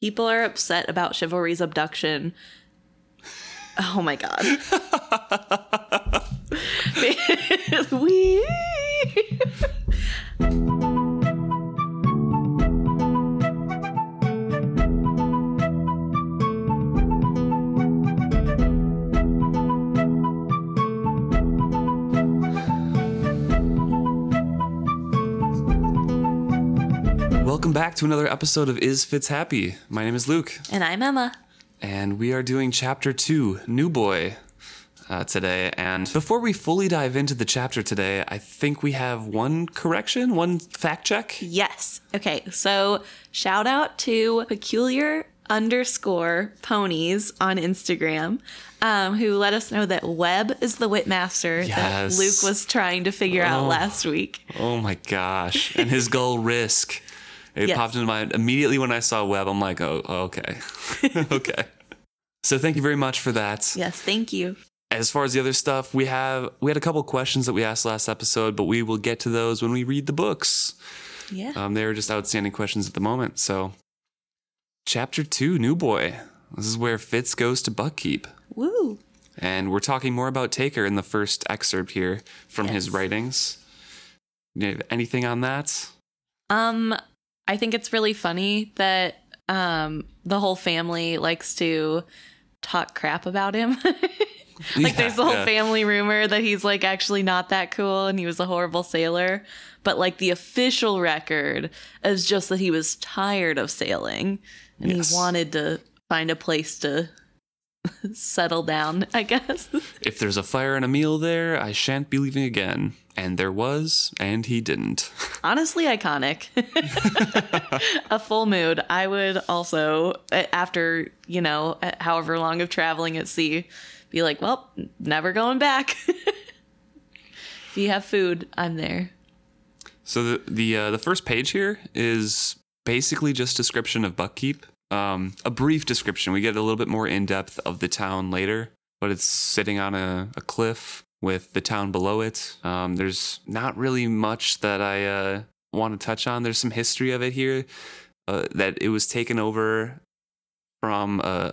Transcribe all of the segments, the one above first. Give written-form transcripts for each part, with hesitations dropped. People are upset about Chivalry's abduction. Oh my god. Wee. Welcome back to another episode of Is Fitz Happy? My name is Luke. And I'm Emma. And we are doing Chapter 2, New Boy, today. And before we fully dive into the chapter today, I think we have one correction, one fact check. Yes. Okay, so shout out to Peculiar_Ponies on Instagram, who let us know that Webb is the Whitmaster that Luke was trying to figure out last week. Oh my gosh. And his goal, Risk. It popped into my mind immediately when I saw Webb. I'm like, oh, okay. Okay. So thank you very much for that. Yes, thank you. As far as the other stuff, we had a couple questions that we asked last episode, but we will get to those when we read the books. Yeah. They were just outstanding questions at the moment. So Chapter 2, New Boy. This is where Fitz goes to Buckkeep. Woo. And we're talking more about Taker in the first excerpt here from his writings. Do you have anything on that? I think it's really funny that the whole family likes to talk crap about him. There's the whole family rumor that he's like actually not that cool and he was a horrible sailor. But like the official record is just that he was tired of sailing and he wanted to find a place to settle down, I guess. If there's a fire and a meal there, I shan't be leaving again. And there was, and he didn't. Honestly, iconic. A full mood. I would also, after, however long of traveling at sea, be like, well, never going back. If you have food, I'm there. So the first page here is basically just description of Buckkeep. A brief description. We get a little bit more in-depth of the town later, but it's sitting on a cliff with the town below it. There's not really much that I want to touch on. There's some history of it here, that it was taken over from a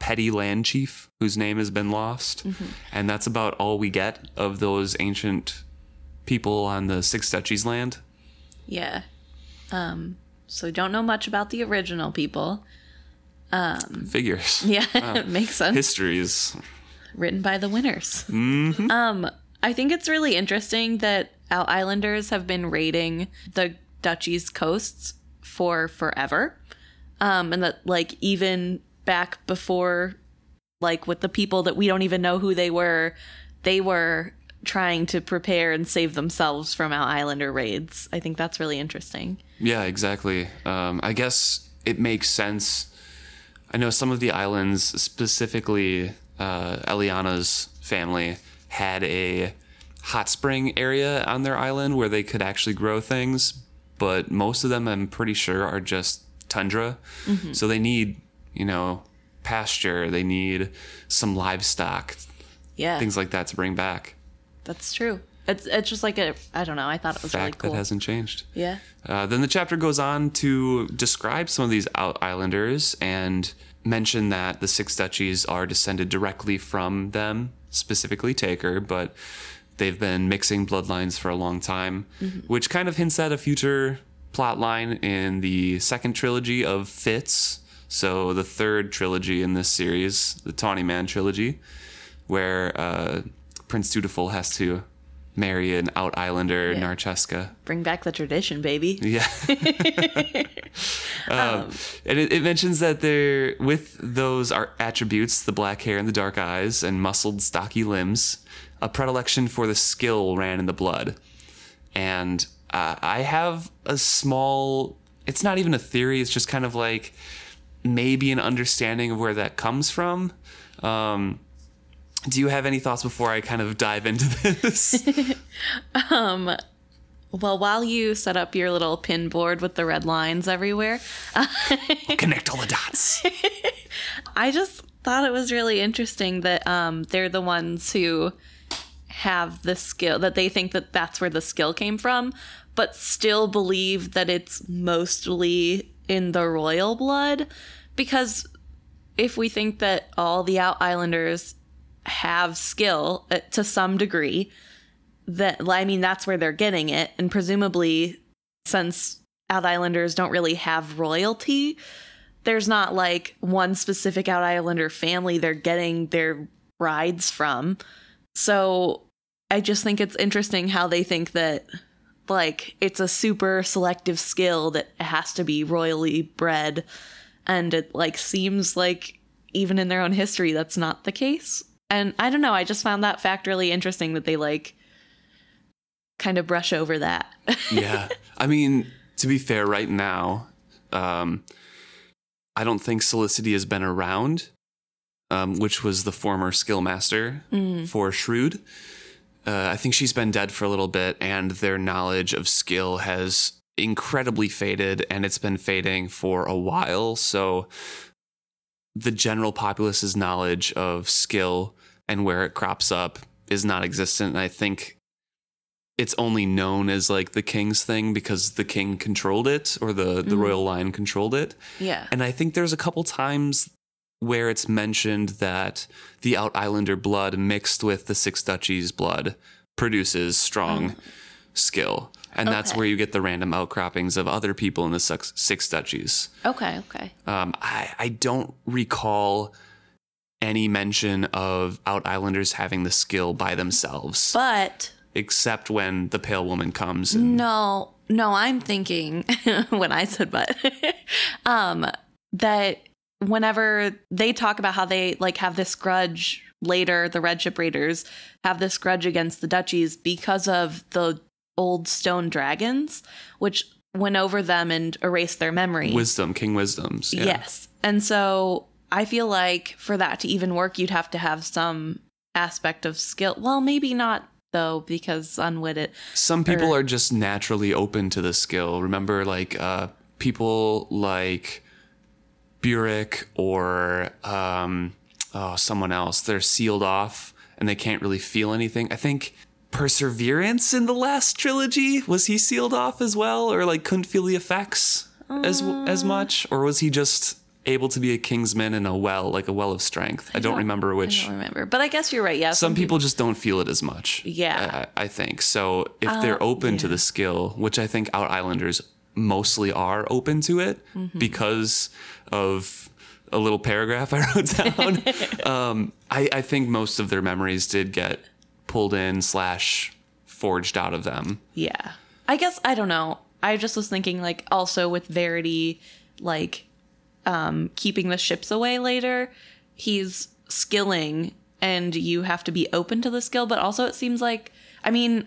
petty land chief whose name has been lost. Mm-hmm. And that's about all we get of those ancient people on the Six Duchies land. Yeah. So don't know much about the original people. Figures. Yeah, it makes sense. Histories. Written by the winners. Mm-hmm. I think it's really interesting that islanders have been raiding the duchy's coasts for forever. And that, like, even back before, like, with the people that we don't even know who they were trying to prepare and save themselves from islander raids. I think that's really interesting. Yeah, exactly. I guess it makes sense. I know some of the islands, specifically Eliana's family, had a hot spring area on their island where they could actually grow things, but most of them, I'm pretty sure, are just tundra. Mm-hmm. So they need, pasture, they need some livestock, things like that to bring back. That's true. It's just like I don't know, I thought it was really cool. Fact that hasn't changed. Yeah. Then the chapter goes on to describe some of these outlanders and mention that the Six Duchies are descended directly from them, specifically Taker, but they've been mixing bloodlines for a long time, mm-hmm. which kind of hints at a future plot line in the second trilogy of Fitz, so the third trilogy in this series, the Tawny Man trilogy, where Prince Dutiful has to marry an out-islander, Narcheska. Bring back the tradition, baby. Yeah. And it mentions that there, with those are attributes, the black hair and the dark eyes and muscled, stocky limbs, a predilection for the skill ran in the blood. And I have a small, it's not even a theory, it's just kind of like maybe an understanding of where that comes from. Do you have any thoughts before I kind of dive into this? Well, while you set up your little pin board with the red lines everywhere. Connect all the dots. I just thought it was really interesting that they're the ones who have the skill, that they think that that's where the skill came from, but still believe that it's mostly in the royal blood, because if we think that all the out islanders have skill to some degree, that, I mean, that's where they're getting it. And presumably, since out islanders don't really have royalty, there's not like one specific out islander family they're getting their rides from. So I just think it's interesting how they think that, like, it's a super selective skill that has to be royally bred, and it, like, seems like even in their own history that's not the case. And I don't know, I just found that fact really interesting, that they, like, kind of brush over that. Yeah, I mean, to be fair, right now, I don't think Solicity has been around, which was the former skill master for Shrewd. I think she's been dead for a little bit, and their knowledge of skill has incredibly faded, and it's been fading for a while. So the general populace's knowledge of skill and where it crops up is non-existent. And I think it's only known as, like, the king's thing because the king controlled it, or the royal line controlled it. Yeah. And I think there's a couple times where it's mentioned that the Out Islander blood mixed with the Six Duchies blood produces strong skill. And that's where you get the random outcroppings of other people in the Six Duchies. Okay. I don't recall any mention of Out Islanders having the skill by themselves. But... except when the Pale Woman comes. And no, I'm thinking when I said but, that whenever they talk about how they, like, have this grudge later, the Red Ship Raiders have this grudge against the Duchies because of the old stone dragons, which went over them and erased their memory. King Wisdom's. Yeah. Yes. And so I feel like for that to even work, you'd have to have some aspect of skill. Well, maybe not, though, because unwitted. Some people are just naturally open to the skill. Remember, like, people like Burek or someone else. They're sealed off and they can't really feel anything. I think Perseverance in the last trilogy, was he sealed off as well, or, like, couldn't feel the effects as much, or was he just able to be a kingsman in a well, like a well of strength? I don't remember, but I guess you're right. Yeah. Some people just don't feel it as much. Yeah. I think so. If they're open to the skill, which I think Out Islanders mostly are open to it because of a little paragraph I wrote down, I think most of their memories did get pulled in / forged out of them. Yeah. I guess, I don't know. I just was thinking, like, also with Verity, like, keeping the ships away later, he's skilling, and you have to be open to the skill. But also, it seems like, I mean,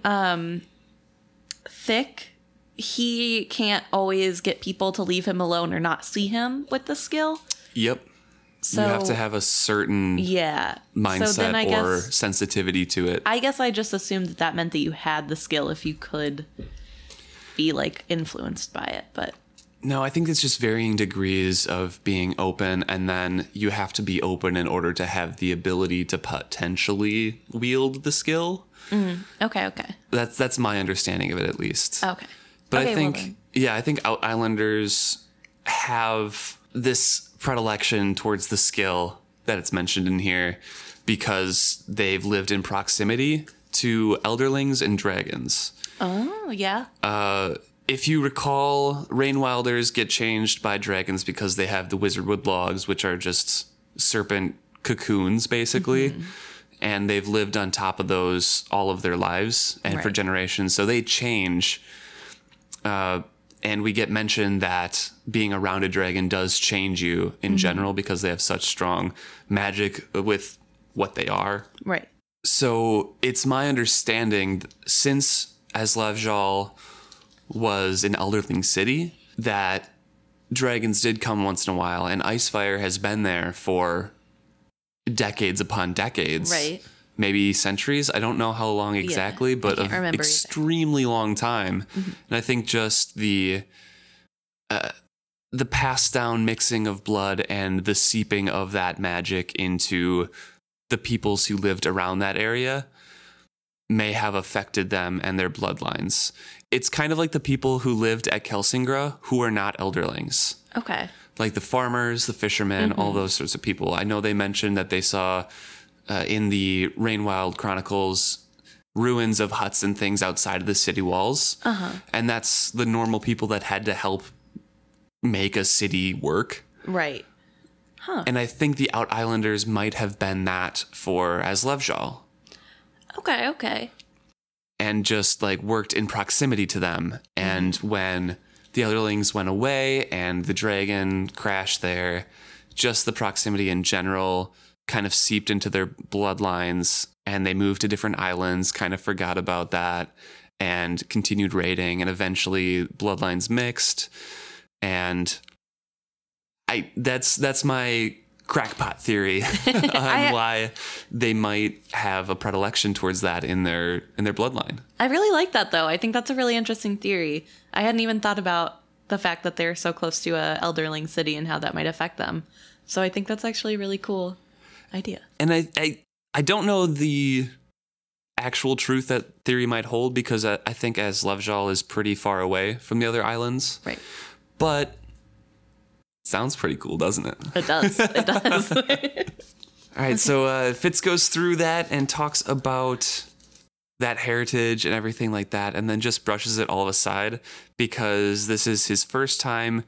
Thick, he can't always get people to leave him alone or not see him with the skill. Yep. So, you have to have a certain mindset, so then, I guess, sensitivity to it. I guess I just assumed that meant that you had the skill if you could be, like, influenced by it, but... No, I think it's just varying degrees of being open, and then you have to be open in order to have the ability to potentially wield the skill. Okay. That's my understanding of it, at least. Okay. But I think, I think Out Islanders have this predilection towards the skill that it's mentioned in here because they've lived in proximity to elderlings and dragons. Oh, yeah. If you recall, Rainwilders get changed by dragons because they have the wizardwood logs, which are just serpent cocoons, basically. Mm-hmm. And they've lived on top of those all of their lives and for generations. So they change. And we get mentioned that being around a dragon does change you in general because they have such strong magic with what they are. Right. So it's my understanding, since Aslevjal was an elderling city, that dragons did come once in a while, and Icefire has been there for decades upon decades, maybe centuries. I don't know how long exactly, but an extremely long time. And I think just the passed down mixing of blood and the seeping of that magic into the peoples who lived around that area may have affected them and their bloodlines. It's kind of like the people who lived at Kelsingra who are not elderlings. Okay. Like the farmers, the fishermen, all those sorts of people. I know they mentioned that they saw in the Rainwild Chronicles ruins of huts and things outside of the city walls. And that's the normal people that had to help make a city work. Right. Huh. And I think the Out Islanders might have been that for Aslevjal. Okay, okay. And just like worked in proximity to them. And when the Elderlings went away and the dragon crashed there, just the proximity in general kind of seeped into their bloodlines, and they moved to different islands, kind of forgot about that, and continued raiding, and eventually bloodlines mixed. And that's my crackpot theory on why they might have a predilection towards that in their bloodline. I really like that, though. I think that's a really interesting theory. I hadn't even thought about the fact that they're so close to a elderling city and how that might affect them. So I think that's actually a really cool idea. And I don't know the actual truth that theory might hold, because I think Aslevjal is pretty far away from the other islands. Right. But sounds pretty cool, doesn't it? It does. It does. All right. So Fitz goes through that and talks about that heritage and everything like that, and then just brushes it all aside because this is his first time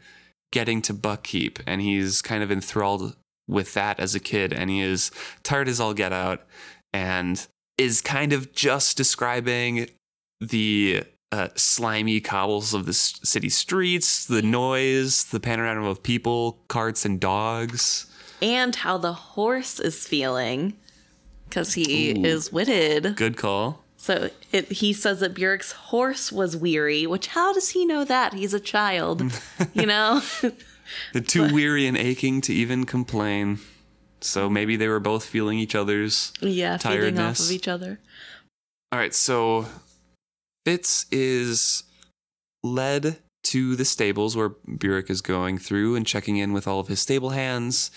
getting to Buckkeep, and he's kind of enthralled with that as a kid, and he is tired as all get out, and is kind of just describing the slimy cobbles of the city streets, the noise, the panorama of people, carts, and dogs. And how the horse is feeling, because he is witted. Good call. So he says that Burek's horse was weary, which how does he know that? He's a child, you know? They're too weary and aching to even complain. So maybe they were both feeling each other's tiredness. Feeding off of each other. All right, so Fitz is led to the stables where Burek is going through and checking in with all of his stable hands.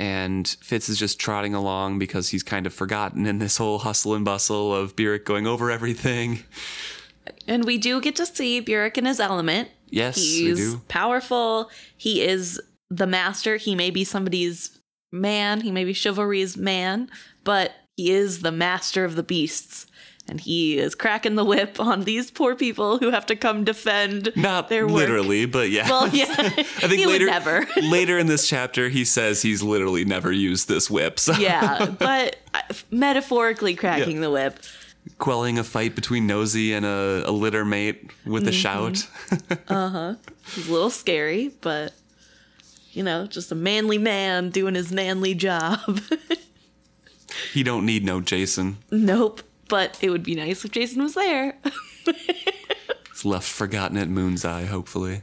And Fitz is just trotting along because he's kind of forgotten in this whole hustle and bustle of Burek going over everything. And we do get to see Burek in his element. Yes, we do. He's powerful. He is the master. He may be somebody's man. He may be Chivalry's man. But he is the master of the beasts. And he is cracking the whip on these poor people who have to come defend their work. Not literally, but yeah. Well, yeah. I think he later, would never. Later in this chapter, he says he's literally never used this whip. So. Yeah, but metaphorically cracking the whip. Quelling a fight between Nosy and a litter mate with a shout. It's a little scary, but, you know, just a manly man doing his manly job. He don't need no Jason. Nope. But it would be nice if Jason was there. It's left forgotten at Moon's Eye, hopefully.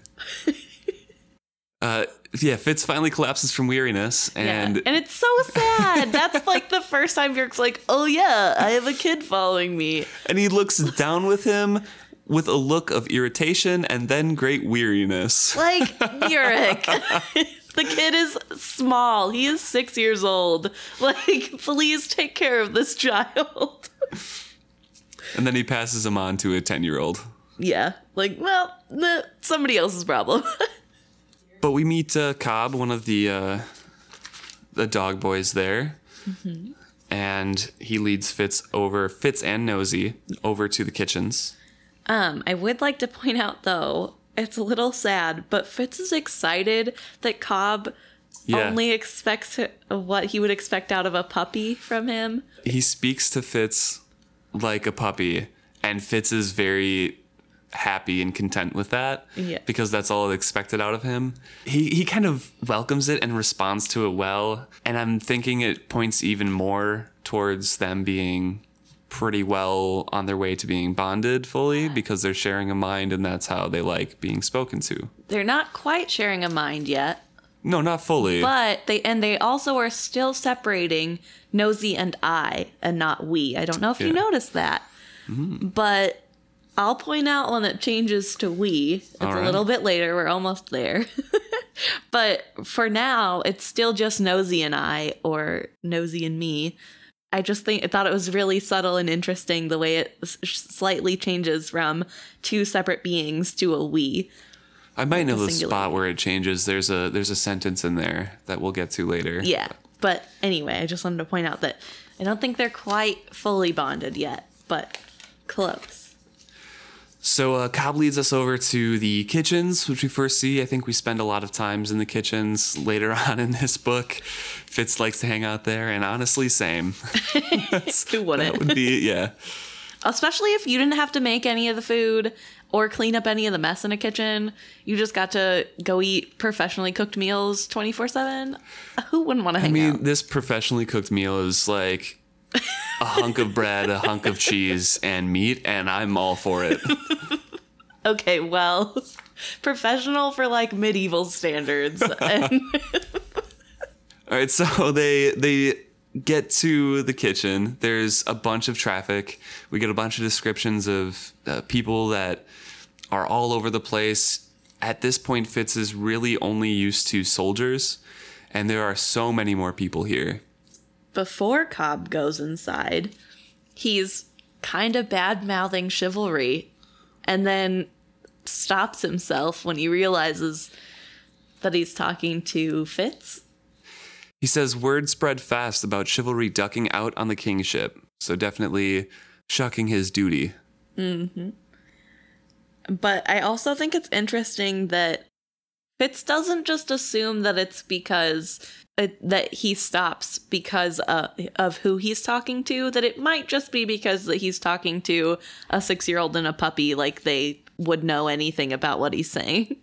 Fitz finally collapses from weariness. And it's so sad. That's like the first time Burke's like, oh yeah, I have a kid following me. And he looks down with him with a look of irritation and then great weariness. Like, Burek. The kid is small. He is 6 years old. Like, please take care of this child. And then he passes him on to a 10-year-old. Yeah. Like, well, somebody else's problem. But we meet Cobb, one of the dog boys there. Mm-hmm. And he leads Fitz and Nosy over to the kitchens. I would like to point out, though, it's a little sad, but Fitz is excited that Cobb only expects what he would expect out of a puppy from him. He speaks to Fitz like a puppy, and Fitz is very happy and content with that because that's all expected out of him. He kind of welcomes it and responds to it well, and I'm thinking it points even more towards them being pretty well on their way to being bonded fully because they're sharing a mind, and that's how they like being spoken to. They're not quite sharing a mind yet. No, not fully. But they also are still separating Nosy and I and not we. I don't know if you noticed that. Mm-hmm. But I'll point out when it changes to we. It's a little bit later. We're almost there. But for now, it's still just Nosy and I, or Nosy and me. I just thought it was really subtle and interesting the way it slightly changes from two separate beings to a we. I might know the spot where it changes. There's a sentence in there that we'll get to later. Yeah, but anyway, I just wanted to point out that I don't think they're quite fully bonded yet, but close. So Cobb leads us over to the kitchens, which we first see. I think we spend a lot of times in the kitchens later on in this book. Fitz likes to hang out there, and honestly, same. Who wouldn't? That would be, yeah. Especially if you didn't have to make any of the food or clean up any of the mess in a kitchen. You just got to go eat professionally cooked meals 24/7. Who wouldn't want to hang out? I mean, this professionally cooked meal is like a hunk of bread, a hunk of cheese, and meat, and I'm all for it. Okay, well, professional for like medieval standards. All right, so they get to the kitchen. There's a bunch of traffic. We get a bunch of descriptions of people that are all over the place. At this point, Fitz is really only used to soldiers, and there are so many more people here. Before Cobb goes inside, he's kind of bad-mouthing Chivalry and then stops himself when he realizes that he's talking to Fitz. He says word spread fast about Chivalry ducking out on the kingship, so definitely shucking his duty. Mm-hmm. But I also think it's interesting that Fitz doesn't just assume that it's because that he stops because of who he's talking to, that it might just be because that he's talking to a 6-year-old and a puppy, like they would know anything about what he's saying,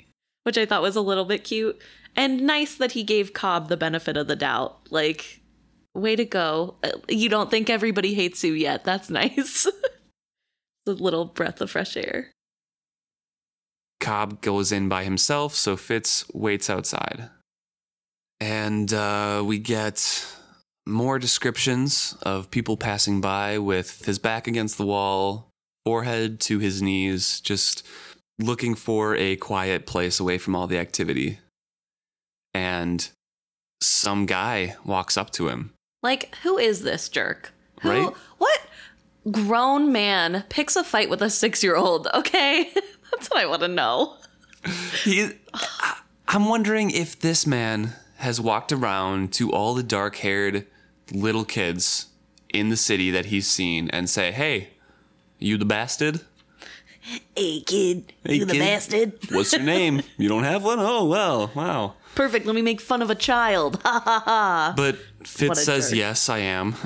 which I thought was a little bit cute and nice that he gave Cobb the benefit of the doubt. Like, way to go. You don't think everybody hates you yet. That's nice. A little breath of fresh air. Cobb goes in by himself, so Fitz waits outside. And we get more descriptions of people passing by with his back against the wall, forehead to his knees, just looking for a quiet place away from all the activity. And some guy walks up to him. Like, who is this jerk? Who, right? What grown man picks a fight with a 6-year-old? Okay, that's what I want to know. I'm wondering if this man has walked around to all the dark-haired little kids in the city that he's seen and say, hey, you the bastard? Hey, kid. Hey, you kid. The bastard? What's your name? You don't have one? Oh, well, wow. Perfect. Let me make fun of a child. Ha, ha, ha. But Fitz says, jerk. Yes, I am.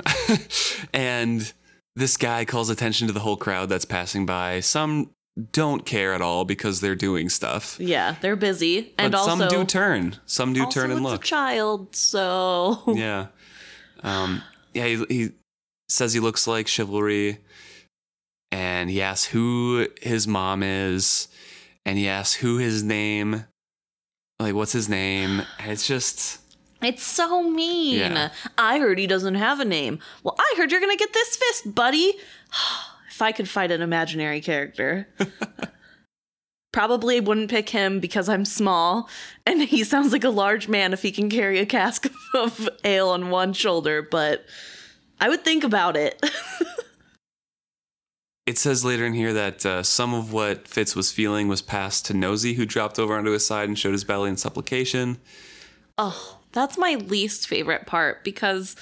And this guy calls attention to the whole crowd that's passing by. Some don't care at all because they're doing stuff. Yeah, they're busy. And but also, some do turn. Some do turn and look. Also, it's a child, so... Yeah. He says he looks like Chivalry, and he asks who his mom is, and he asks who his name... Like, what's his name? It's just... It's so mean. Yeah. I heard he doesn't have a name. Well, I heard you're going to get this fist, buddy. If I could fight an imaginary character. Probably wouldn't pick him because I'm small. And he sounds like a large man if he can carry a cask of ale on one shoulder. But I would think about it. It says later in here that some of what Fitz was feeling was passed to Nosy, who dropped over onto his side and showed his belly in supplication. Oh, that's my least favorite part because,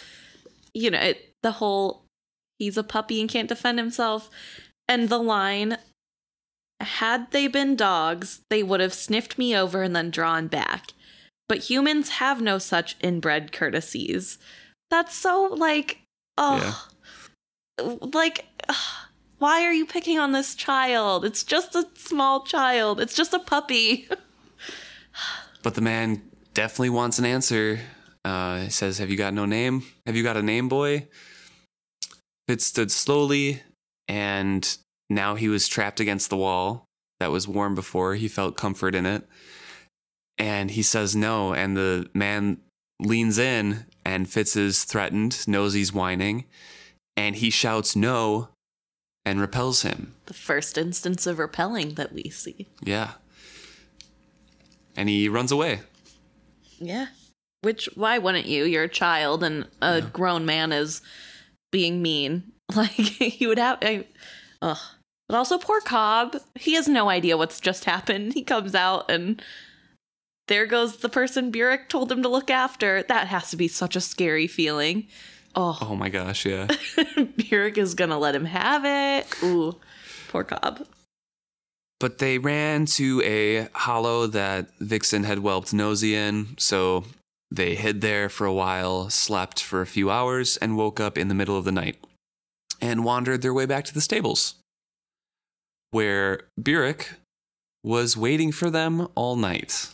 you know, the whole he's a puppy and can't defend himself. And the line, had they been dogs, they would have sniffed me over and then drawn back. But humans have no such inbred courtesies. That's so like, oh, yeah. Like... Why are you picking on this child? It's just a small child. It's just a puppy. But the man definitely wants an answer. He says, have you got no name? Have you got a name, boy? Fitz stood slowly, and now he was trapped against the wall that was warm before. He felt comfort in it. And he says no, and the man leans in, and Fitz is threatened, knows he's whining, and he shouts no. And repels him. The first instance of repelling that we see. Yeah. And he runs away. Yeah. Which, why wouldn't you? You're a child and a grown man is being mean. Like, he would have... Ugh. But also, poor Cobb. He has no idea what's just happened. He comes out and... there goes the person Burek told him to look after. That has to be such a scary feeling. Oh my gosh, yeah. Burek is going to let him have it. Ooh, poor Cobb. But they ran to a hollow that Vixen had whelped Nosy in, so they hid there for a while, slept for a few hours, and woke up in the middle of the night and wandered their way back to the stables, where Burek was waiting for them all night.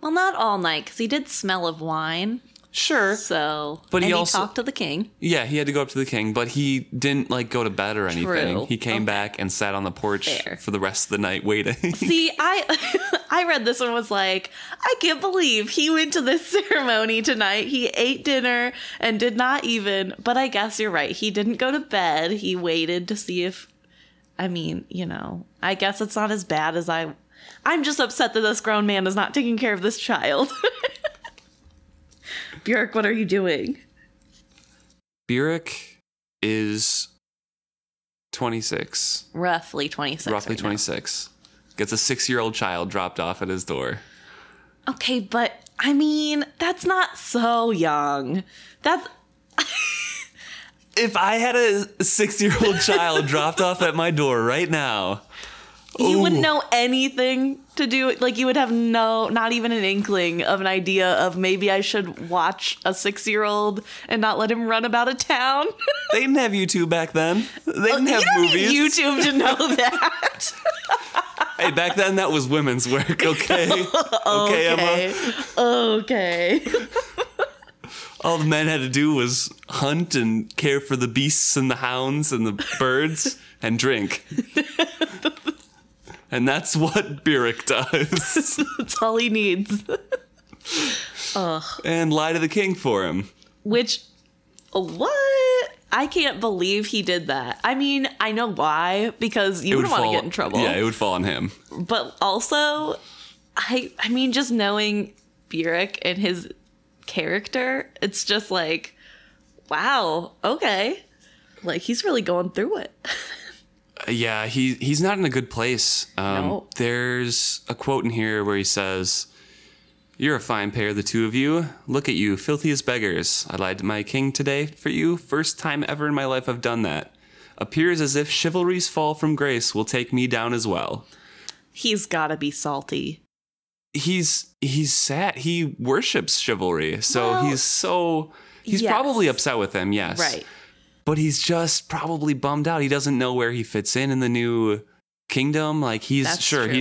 Well, not all night, because he did smell of wine. Sure. So, but he also talked to the king. Yeah, he had to go up to the king, but he didn't, like, go to bed or anything. True. He came back and sat on the porch for the rest of the night waiting. See, I read this and was like, I can't believe he went to this ceremony tonight. He ate dinner and did not even, but I guess you're right. He didn't go to bed. He waited to see if, I mean, you know, I guess it's not as bad as I'm just upset that this grown man is not taking care of this child. Burek, what are you doing? Burek is 26. Roughly 26. Gets a 6-year-old child dropped off at his door. Okay, but, I mean, that's not so young. That's... If I had a 6-year-old child dropped off at my door right now... You wouldn't know anything to do. Like, you would have not even an inkling of an idea of maybe I should watch a 6-year-old and not let him run about a town. They didn't have YouTube back then. They didn't have movies. You don't need YouTube to know that. Hey, back then that was women's work, okay? Okay, Emma. Okay. All the men had to do was hunt and care for the beasts and the hounds and the birds and drink. And that's what Burek does. That's all he needs. And lie to the king for him. Which, what? I can't believe he did that. I mean, I know why, because you wouldn't want to get in trouble. Yeah, it would fall on him. But also, I mean, just knowing Burek and his character, it's just like, wow, okay. Like, he's really going through it. Yeah, he's not in a good place. No. There's a quote in here where he says, "You're a fine pair, the two of you. Look at you, filthy as beggars. I lied to my king today for you. First time ever in my life I've done that. Appears as if chivalry's fall from grace will take me down as well." He's got to be salty. He's sad. He worships chivalry. So he's probably upset with him, yes. Right. But he's just probably bummed out. He doesn't know where he fits in the new kingdom. Like, he's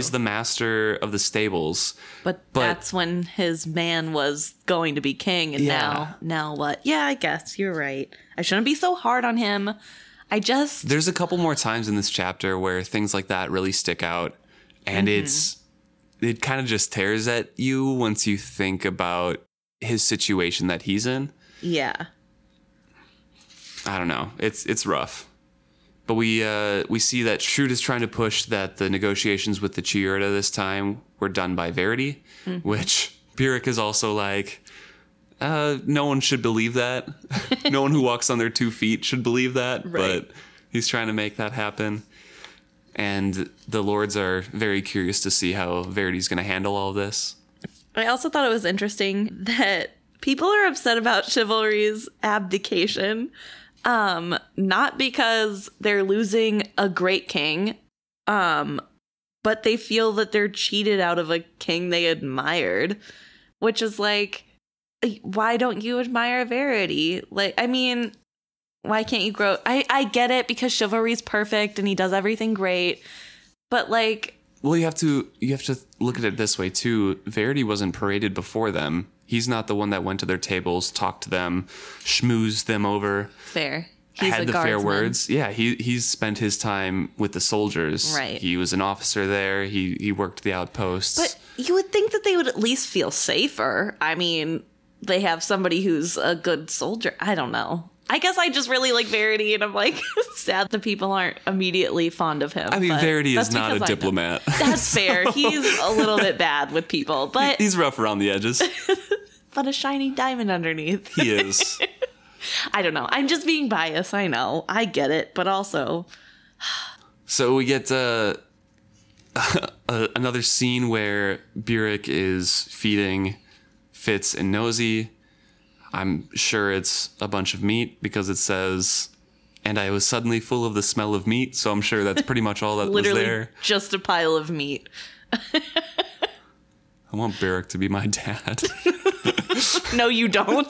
the master of the stables. But that's when his man was going to be king. And now what? Yeah, I guess you're right. I shouldn't be so hard on him. There's a couple more times in this chapter where things like that really stick out. And it kind of just tears at you once you think about his situation that he's in. Yeah. I don't know. It's rough. But we see that Shrewd is trying to push that the negotiations with the Chiurta this time were done by Verity, which Burek is also like, no one should believe that. No one who walks on their 2 feet should believe that. Right. But he's trying to make that happen. And the lords are very curious to see how Verity's going to handle all this. I also thought it was interesting that people are upset about Chivalry's abdication. Not because they're losing a great king, but they feel that they're cheated out of a king they admired, which is like, why don't you admire Verity? Like, I mean, why can't you grow? I get it, because Chivalry's perfect and he does everything great, but like... Well, you have to look at it this way, too. Verity wasn't paraded before them. He's not the one that went to their tables, talked to them, schmoozed them over. Fair. He's had the guardsman. Fair words. Yeah, he's spent his time with the soldiers. Right. He was an officer there. He worked the outposts. But you would think that they would at least feel safer. I mean, they have somebody who's a good soldier. I don't know. I guess I just really like Verity, and I'm like sad that people aren't immediately fond of him. I mean, Verity is not a diplomat. That's fair. He's a little bit bad with people, but he's rough around the edges. But a shiny diamond underneath. He is. I don't know. I'm just being biased. I know. I get it. But also. So we get another scene where Burek is feeding Fitz and Nosy. I'm sure it's a bunch of meat because it says, and I was suddenly full of the smell of meat. So I'm sure that's pretty much all that was there. Just a pile of meat. I want Burek to be my dad. No, you don't.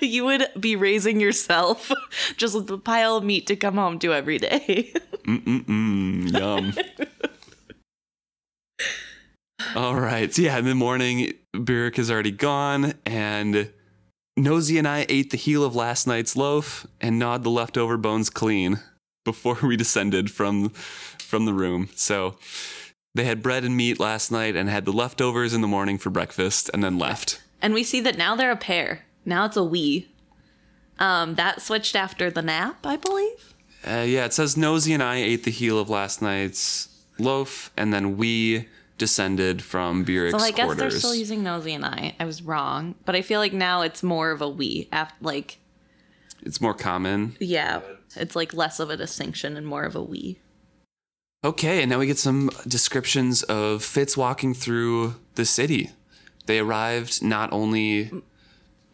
You would be raising yourself just with a pile of meat to come home to every day. Yum. All right. So yeah, in the morning, Burek is already gone, and Nosy and I ate the heel of last night's loaf and gnawed the leftover bones clean before we descended from the room. So they had bread and meat last night and had the leftovers in the morning for breakfast and then left. And we see that now they're a pair. Now it's a we. That switched after the nap, I believe. Yeah, it says Nosy and I ate the heel of last night's loaf and then we descended from Burek's quarters. So I guess they're still using Nosy and I. I was wrong. But I feel like now it's more of a we. It's more common. Yeah. It's like less of a distinction and more of a we. Okay, and now we get some descriptions of Fitz walking through the city. They arrived not only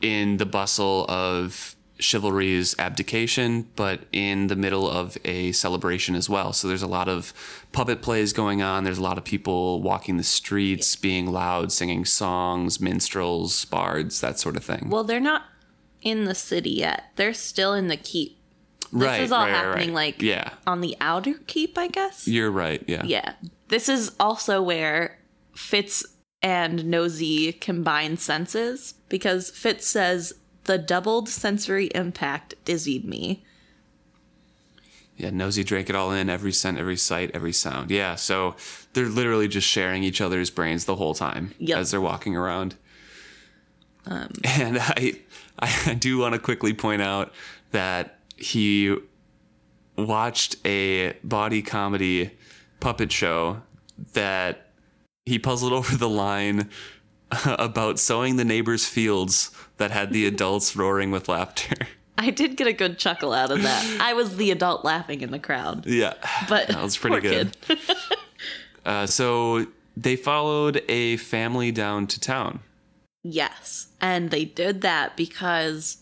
in the bustle of Chivalry's abdication, but in the middle of a celebration as well. So there's a lot of puppet plays going on. There's a lot of people walking the streets, being loud, singing songs, minstrels, bards, that sort of thing. Well, they're not in the city yet. They're still in the keep. This is all happening on the outer keep, I guess. You're right, yeah. Yeah. This is also where Fitz and Nosy combine senses, because Fitz says, the doubled sensory impact dizzied me. Yeah, Nosy drank it all in, every scent, every sight, every sound. Yeah, so they're literally just sharing each other's brains the whole time as they're walking around. And I do want to quickly point out that he watched a body comedy puppet show that he puzzled over the line about sowing the neighbors' fields that had the adults roaring with laughter. I did get a good chuckle out of that. I was the adult laughing in the crowd. Yeah, but that was pretty good. So they followed a family down to town. Yes, and they did that because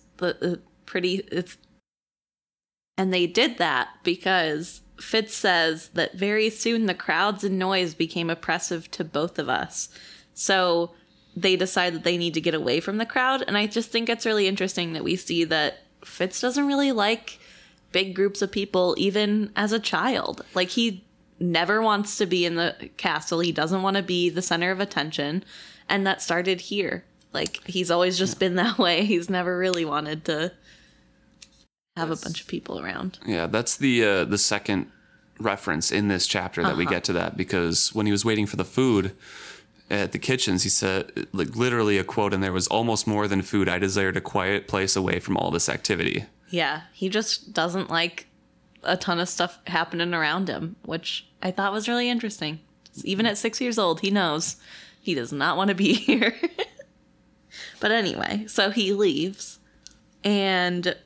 And they did that because Fitz says that very soon the crowds and noise became oppressive to both of us. So they decide that they need to get away from the crowd. And I just think it's really interesting that we see that Fitz doesn't really like big groups of people, even as a child. Like, he never wants to be in the castle. He doesn't want to be the center of attention. And that started here. Like, he's always just been that way. He's never really wanted to have a bunch of people around. Yeah, that's the second reference in this chapter that we get to that, because when he was waiting for the food at the kitchens, he said, like, literally a quote, and there was almost more than food. I desired a quiet place away from all this activity. Yeah, he just doesn't like a ton of stuff happening around him, which I thought was really interesting. Even at 6 years old, he knows he does not want to be here. But anyway, so he leaves, and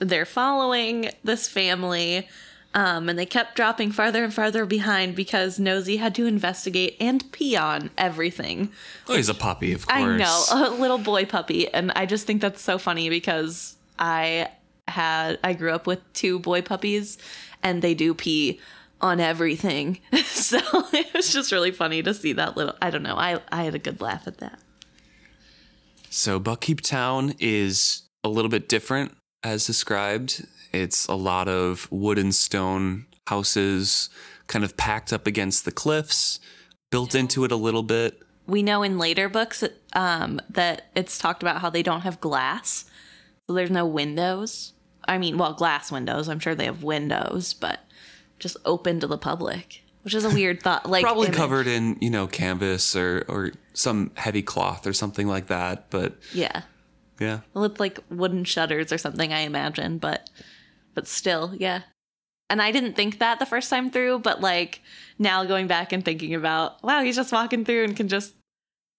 they're following this family, and they kept dropping farther and farther behind because Nosy had to investigate and pee on everything. Oh, he's a puppy, of course. I know, a little boy puppy, and I just think that's so funny because I grew up with two boy puppies, and they do pee on everything. So it was just really funny to see that little. I don't know. I had a good laugh at that. So Buckkeep Town is a little bit different. As described, it's a lot of wood and stone houses kind of packed up against the cliffs, built into it a little bit. We know in later books that it's talked about how they don't have glass. So there's no windows. I mean, well, glass windows. I'm sure they have windows, but just open to the public, which is a weird thought. Like, probably covered in, canvas or some heavy cloth or something like that. But yeah. Yeah. With like wooden shutters or something, I imagine, but still, yeah. And I didn't think that the first time through, but like now going back and thinking about, wow, he's just walking through and can just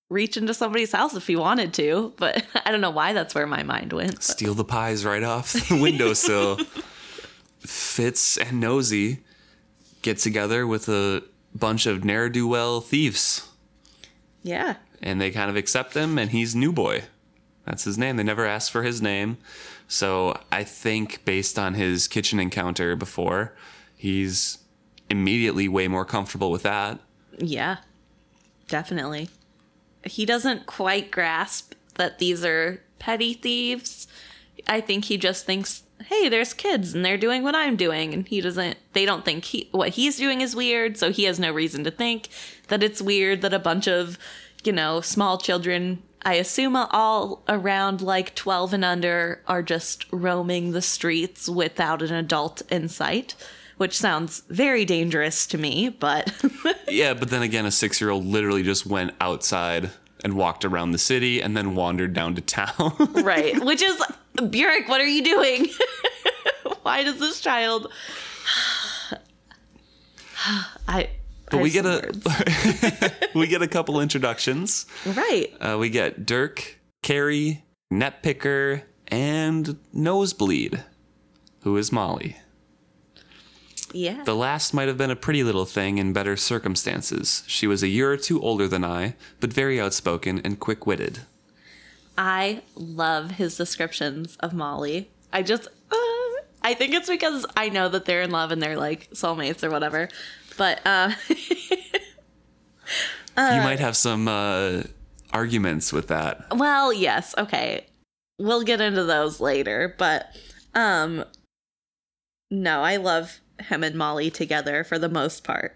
reach into somebody's house if he wanted to, but I don't know why that's where my mind went. But. Steal the pies right off the windowsill. Fitz and Nosy get together with a bunch of ne'er-do-well thieves. Yeah. And they kind of accept him, and he's New Boy. That's his name. They never asked for his name. So I think based on his kitchen encounter before, he's immediately way more comfortable with that. Yeah, definitely. He doesn't quite grasp that these are petty thieves. I think he just thinks, hey, there's kids and they're doing what I'm doing. And they don't think what he's doing is weird. So he has no reason to think that it's weird that a bunch of, you know, small children, I assume all around like 12 and under, are just roaming the streets without an adult in sight. Which sounds very dangerous to me, but... Yeah, but then again, a 6-year-old literally just went outside and walked around the city and then wandered down to town. Right, which is... Burek, what are you doing? Why does this child... We get a couple introductions. Right. We get Dirk, Carrie, Netpicker, and Nosebleed, who is Molly. Yeah. The last might have been a pretty little thing in better circumstances. She was a year or two older than I, but very outspoken and quick-witted. I love his descriptions of Molly. I just, I think it's because I know that they're in love and they're like soulmates or whatever. But you might have some arguments with that. Well, yes. Okay. We'll get into those later. But no, I love him and Molly together for the most part.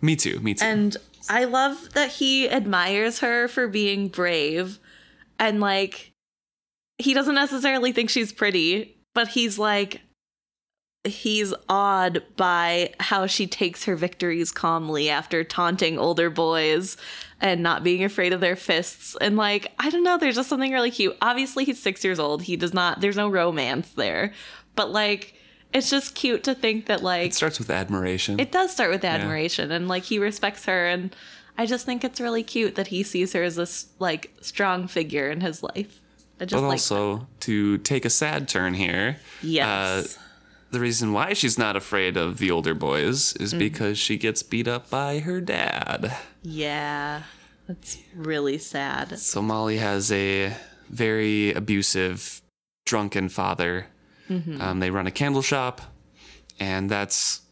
Me too. And I love that he admires her for being brave, and like, he doesn't necessarily think she's pretty, but he's awed by how she takes her victories calmly after taunting older boys and not being afraid of their fists. And like, I don't know, there's just something really cute. Obviously he's 6 years old. There's no romance there, but like, it's just cute to think that, like... It starts with admiration. It does start with admiration. Yeah. And, like, he respects her. And I just think it's really cute that he sees her as this, like, strong figure in his life. To take a sad turn here... Yes. The reason why she's not afraid of the older boys is because she gets beat up by her dad. Yeah. That's really sad. So Molly has a very abusive, drunken father... Mm-hmm. They run a candle shop, and that's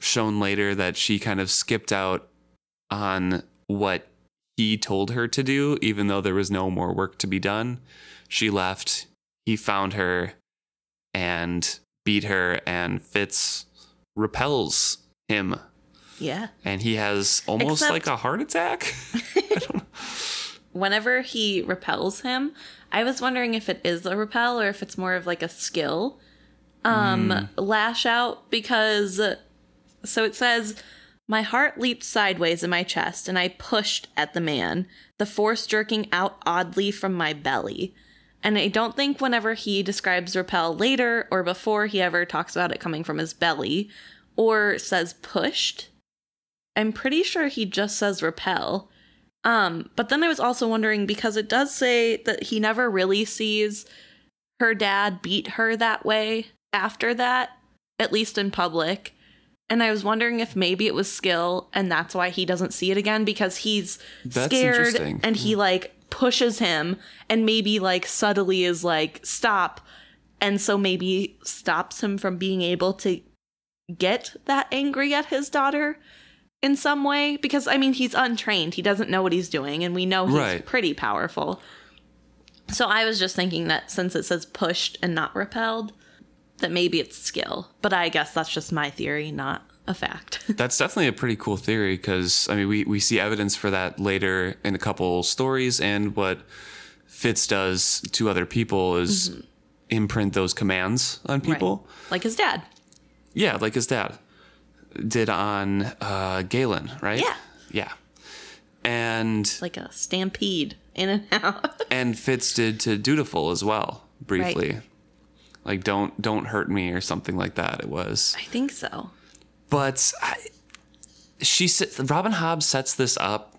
shown later that she kind of skipped out on what he told her to do, even though there was no more work to be done. She left, he found her, and beat her, and Fitz repels him. Yeah. And he has almost like a heart attack. I don't know. Whenever he repels him, I was wondering if it is a repel or if it's more of like a skill lash out, because so it says, my heart leaped sideways in my chest and I pushed at the man, the force jerking out oddly from my belly. And I don't think whenever he describes repel later or before he ever talks about it coming from his belly or says pushed. I'm pretty sure he just says repel. But then I was also wondering, because it does say that he never really sees her dad beat her that way after that, at least in public. And I was wondering if maybe it was skill and that's why he doesn't see it again, because he's scared and he like pushes him and maybe like subtly is like stop. And so maybe stops him from being able to get that angry at his daughter. In some way, because, I mean, he's untrained. He doesn't know what he's doing, and we know he's pretty powerful. So I was just thinking that since it says pushed and not repelled, that maybe it's skill. But I guess that's just my theory, not a fact. That's definitely a pretty cool theory, because, I mean, we see evidence for that later in a couple stories, and what Fitz does to other people is imprint those commands on people. Right. Like his dad. Yeah, like his dad. Did on Galen, right? Yeah. And it's like a stampede in and out. And Fitz did to Dutiful as well, briefly. Right. Like don't hurt me or something like that. It was. I think so. But Robin Hobb sets this up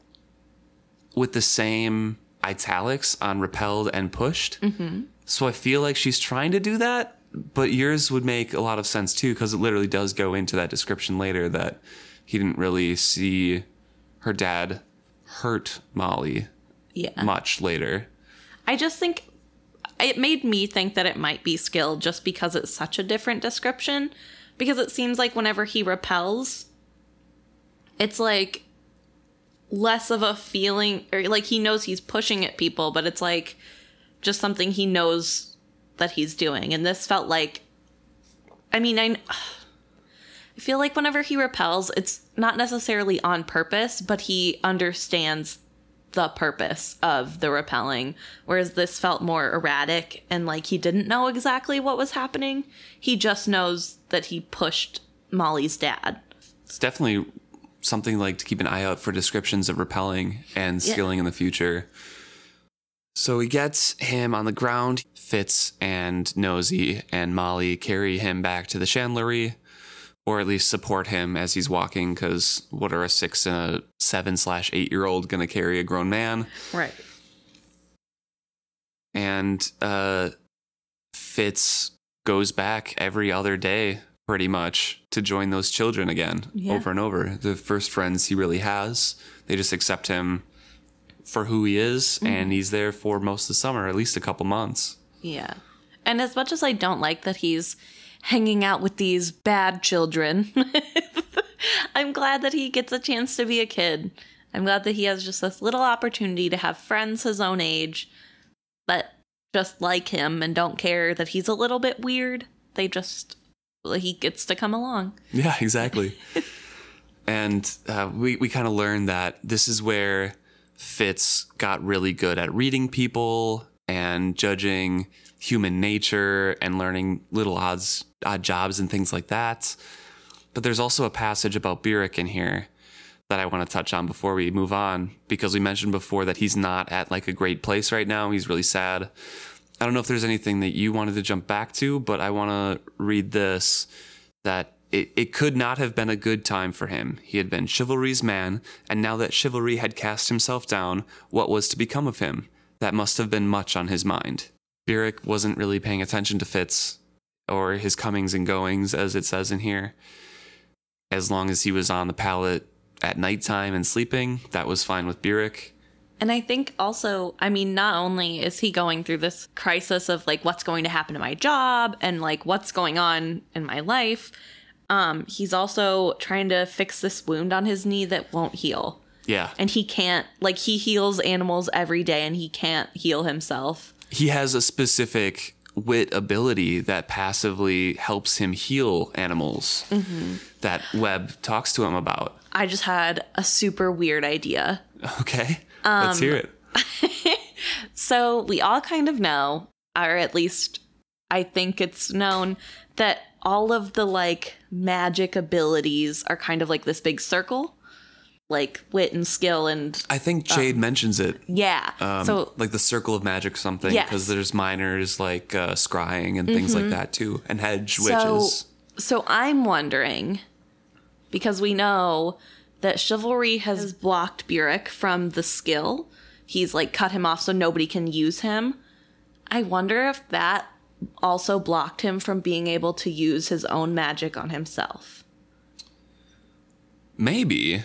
with the same italics on repelled and pushed. Mm-hmm. So I feel like she's trying to do that, but yours would make a lot of sense too, because it literally does go into that description later that he didn't really see her dad hurt Molly much later. I just think it made me think that it might be skill just because it's such a different description, because it seems like whenever he repels, it's like less of a feeling, or like he knows he's pushing at people, but it's like just something he knows that he's doing. And this felt like, I feel like whenever he repels, it's not necessarily on purpose, but he understands the purpose of the repelling, whereas this felt more erratic and like he didn't know exactly what was happening. He just knows that he pushed Molly's dad. It's definitely something like to keep an eye out for descriptions of repelling and skilling in the future. So he gets him on the ground. Fitz and Nosy and Molly carry him back to the chandlery, or at least support him as he's walking, because what are a 6 and a 7/8-year-old going to carry a grown man? Right. And Fitz goes back every other day, pretty much, to join those children again, over and over. The first friends he really has, they just accept him for who he is, and he's there for most of the summer, at least a couple months. Yeah. And as much as I don't like that he's hanging out with these bad children, I'm glad that he gets a chance to be a kid. I'm glad that he has just this little opportunity to have friends his own age that just like him and don't care that he's a little bit weird. He gets to come along. Yeah, exactly. And we kind of learned that this is where Fitz got really good at reading people and judging human nature and learning little odd jobs and things like that. But there's also a passage about Burek in here that I want to touch on before we move on, because we mentioned before that he's not at like a great place right now. He's really sad. I don't know if there's anything that you wanted to jump back to, but I want to read this, that it could not have been a good time for him. He had been Chivalry's man, and now that Chivalry had cast himself down, what was to become of him? That must have been much on his mind. Burek wasn't really paying attention to Fitz or his comings and goings, as it says in here. As long as he was on the pallet at nighttime and sleeping, that was fine with Burek. And I think also, not only is he going through this crisis of like, what's going to happen to my job and like what's going on in my life, he's also trying to fix this wound on his knee that won't heal. Yeah. And he can't, like, he heals animals every day and he can't heal himself. He has a specific wit ability that passively helps him heal animals that Webb talks to him about. I just had a super weird idea. Okay, let's hear it. So we all kind of know, or at least I think it's known, that all of the, like, magic abilities are kind of like this big circle. Like wit and skill, and I think Jade mentions it. Yeah. So like the circle of magic, something, because there's minors like scrying and things like that too, and hedge witches. So I'm wondering, because we know that Chivalry has blocked Burek from the skill. He's like cut him off so nobody can use him. I wonder if that also blocked him from being able to use his own magic on himself. Maybe.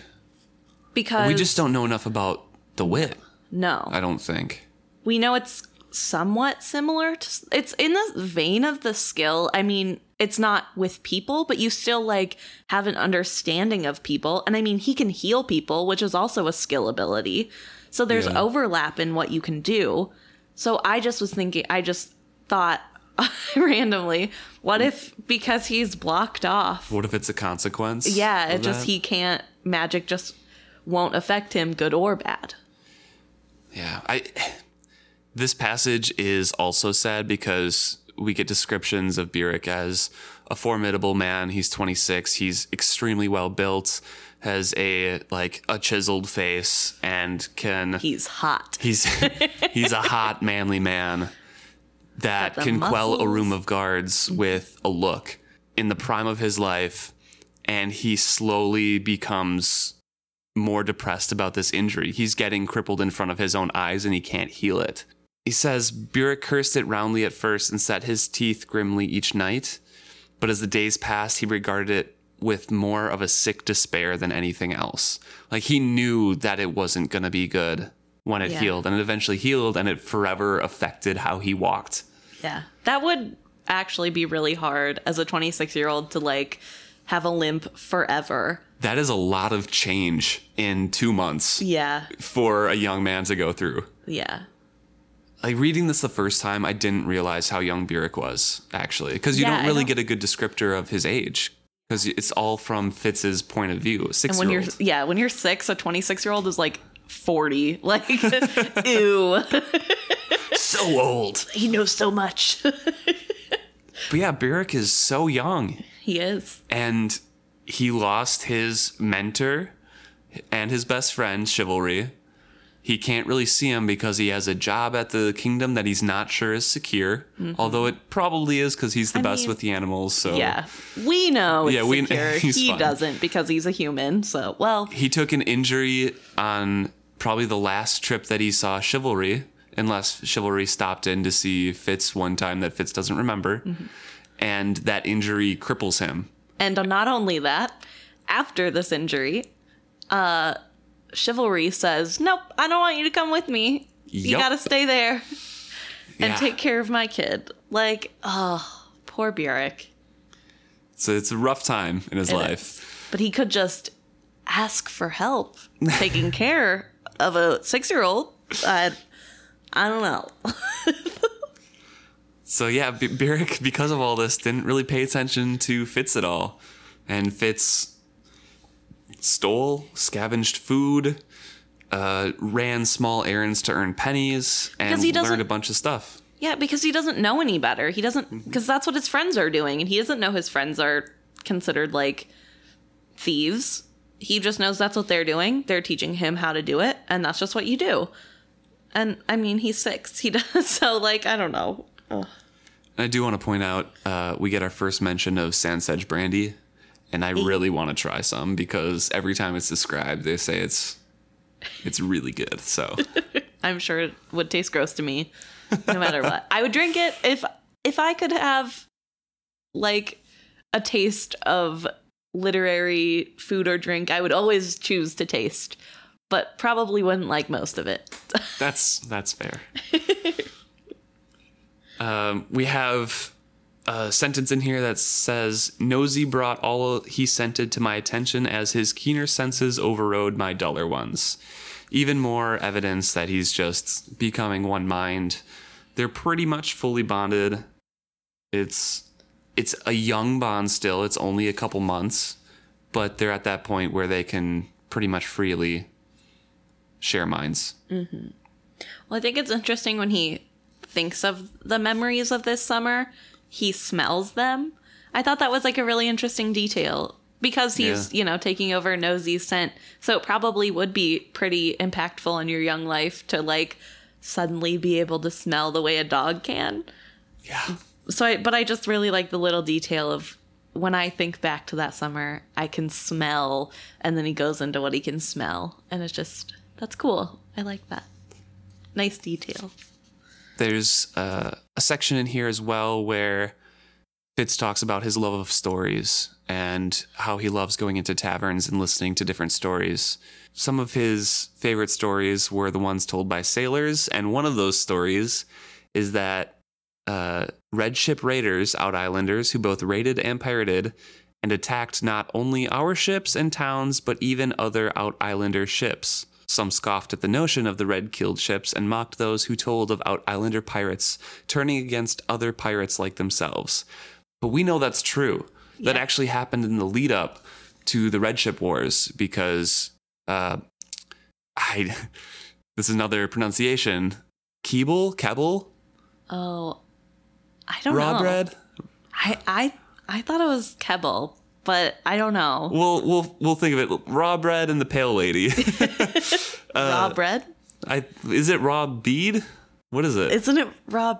Because we just don't know enough about the wit. No. I don't think. We know it's somewhat similar. It's in the vein of the skill. It's not with people, but you still, like, have an understanding of people. And, he can heal people, which is also a skill ability. So there's overlap in what you can do. So I just thought randomly, what if, because he's blocked off. What if it's a consequence? Yeah, it just, he can't, magic just won't affect him, good or bad. Yeah. This passage is also sad because we get descriptions of Burek as a formidable man. He's 26. He's extremely well built, has a chiseled face, and he's hot. He's a hot, manly man that can quell a room of guards with a look in the prime of his life. And he slowly becomes more depressed about this injury. He's getting crippled in front of his own eyes and he can't heal it. He says, Burek cursed it roundly at first and set his teeth grimly each night, but as the days passed, he regarded it with more of a sick despair than anything else. Like, he knew that it wasn't going to be good when it healed, and it eventually healed, and it forever affected how he walked. Yeah, that would actually be really hard as a 26-year-old to, like, have a limp forever. That is a lot of change in 2 months. Yeah. For a young man to go through. Yeah. Like, reading this the first time, I didn't realize how young Burek was, actually. Because you don't really get a good descriptor of his age. Because it's all from Fitz's point of view. When you're six, a 26-year-old is like 40. Like, ew. So old. He knows so much. But yeah, Burek is so young. He is. And he lost his mentor and his best friend, Chivalry. He can't really see him because he has a job at the kingdom that he's not sure is secure. Mm-hmm. Although it probably is because he's the best with the animals. So yeah, we know it's secure. He doesn't because he's a human. So, well. He took an injury on probably the last trip that he saw Chivalry. Unless Chivalry stopped in to see Fitz one time that Fitz doesn't remember. Mm-hmm. And that injury cripples him. And not only that, after this injury... Chivalry says, nope, I don't want you to come with me. You gotta stay there and take care of my kid. Like, oh, poor Burek. So it's a rough time in his life. But he could just ask for help taking care of a 6-year-old. I don't know. So yeah, Burek, because of all this, didn't really pay attention to Fitz at all. And Fitz... stole, scavenged food, ran small errands to earn pennies, and learned a bunch of stuff. Yeah, because he doesn't know any better. He doesn't, because that's what his friends are doing, and he doesn't know his friends are considered, like, thieves. He just knows that's what they're doing. They're teaching him how to do it, and that's just what you do. And, I mean, he's 6. He does, so, like, I don't know. Ugh. I do want to point out, we get our first mention of Sansedge brandy. And I really want to try some because every time it's described, they say it's really good. So I'm sure it would taste gross to me no matter what. I would drink it if I could have, like, a taste of literary food or drink. I would always choose to taste, but probably wouldn't like most of it. That's fair. We have... a sentence in here that says, Nosy brought all he scented to my attention as his keener senses overrode my duller ones. Even more evidence that he's just becoming one mind. They're pretty much fully bonded. It's a young bond still. It's only a couple months, but they're at that point where they can pretty much freely share minds. Mm-hmm. Well, I think it's interesting when he thinks of the memories of this summer, he smells them. I thought that was, like, a really interesting detail because he's, taking over Nosy's scent. So it probably would be pretty impactful in your young life to, like, suddenly be able to smell the way a dog can. Yeah. So I just really like the little detail of when I think back to that summer, I can smell. And then he goes into what he can smell. And it's just, that's cool. I like that. Nice detail. There's a section in here as well where Fitz talks about his love of stories and how he loves going into taverns and listening to different stories. Some of his favorite stories were the ones told by sailors, and one of those stories is that Red Ship Raiders, out islanders, who both raided and pirated and attacked not only our ships and towns, but even other out islander ships. Some scoffed at the notion of the red-keeled ships and mocked those who told of out-islander pirates turning against other pirates like themselves. But we know that's true. Yeah. That actually happened in the lead-up to the Red Ship Wars because... this is another pronunciation. Kebble? Oh, I don't know. Raw bread? I thought it was kebble. But I don't know. We'll think of it. Raw bread and the pale lady. Raw bread? Is it raw bead? What is it? Isn't it raw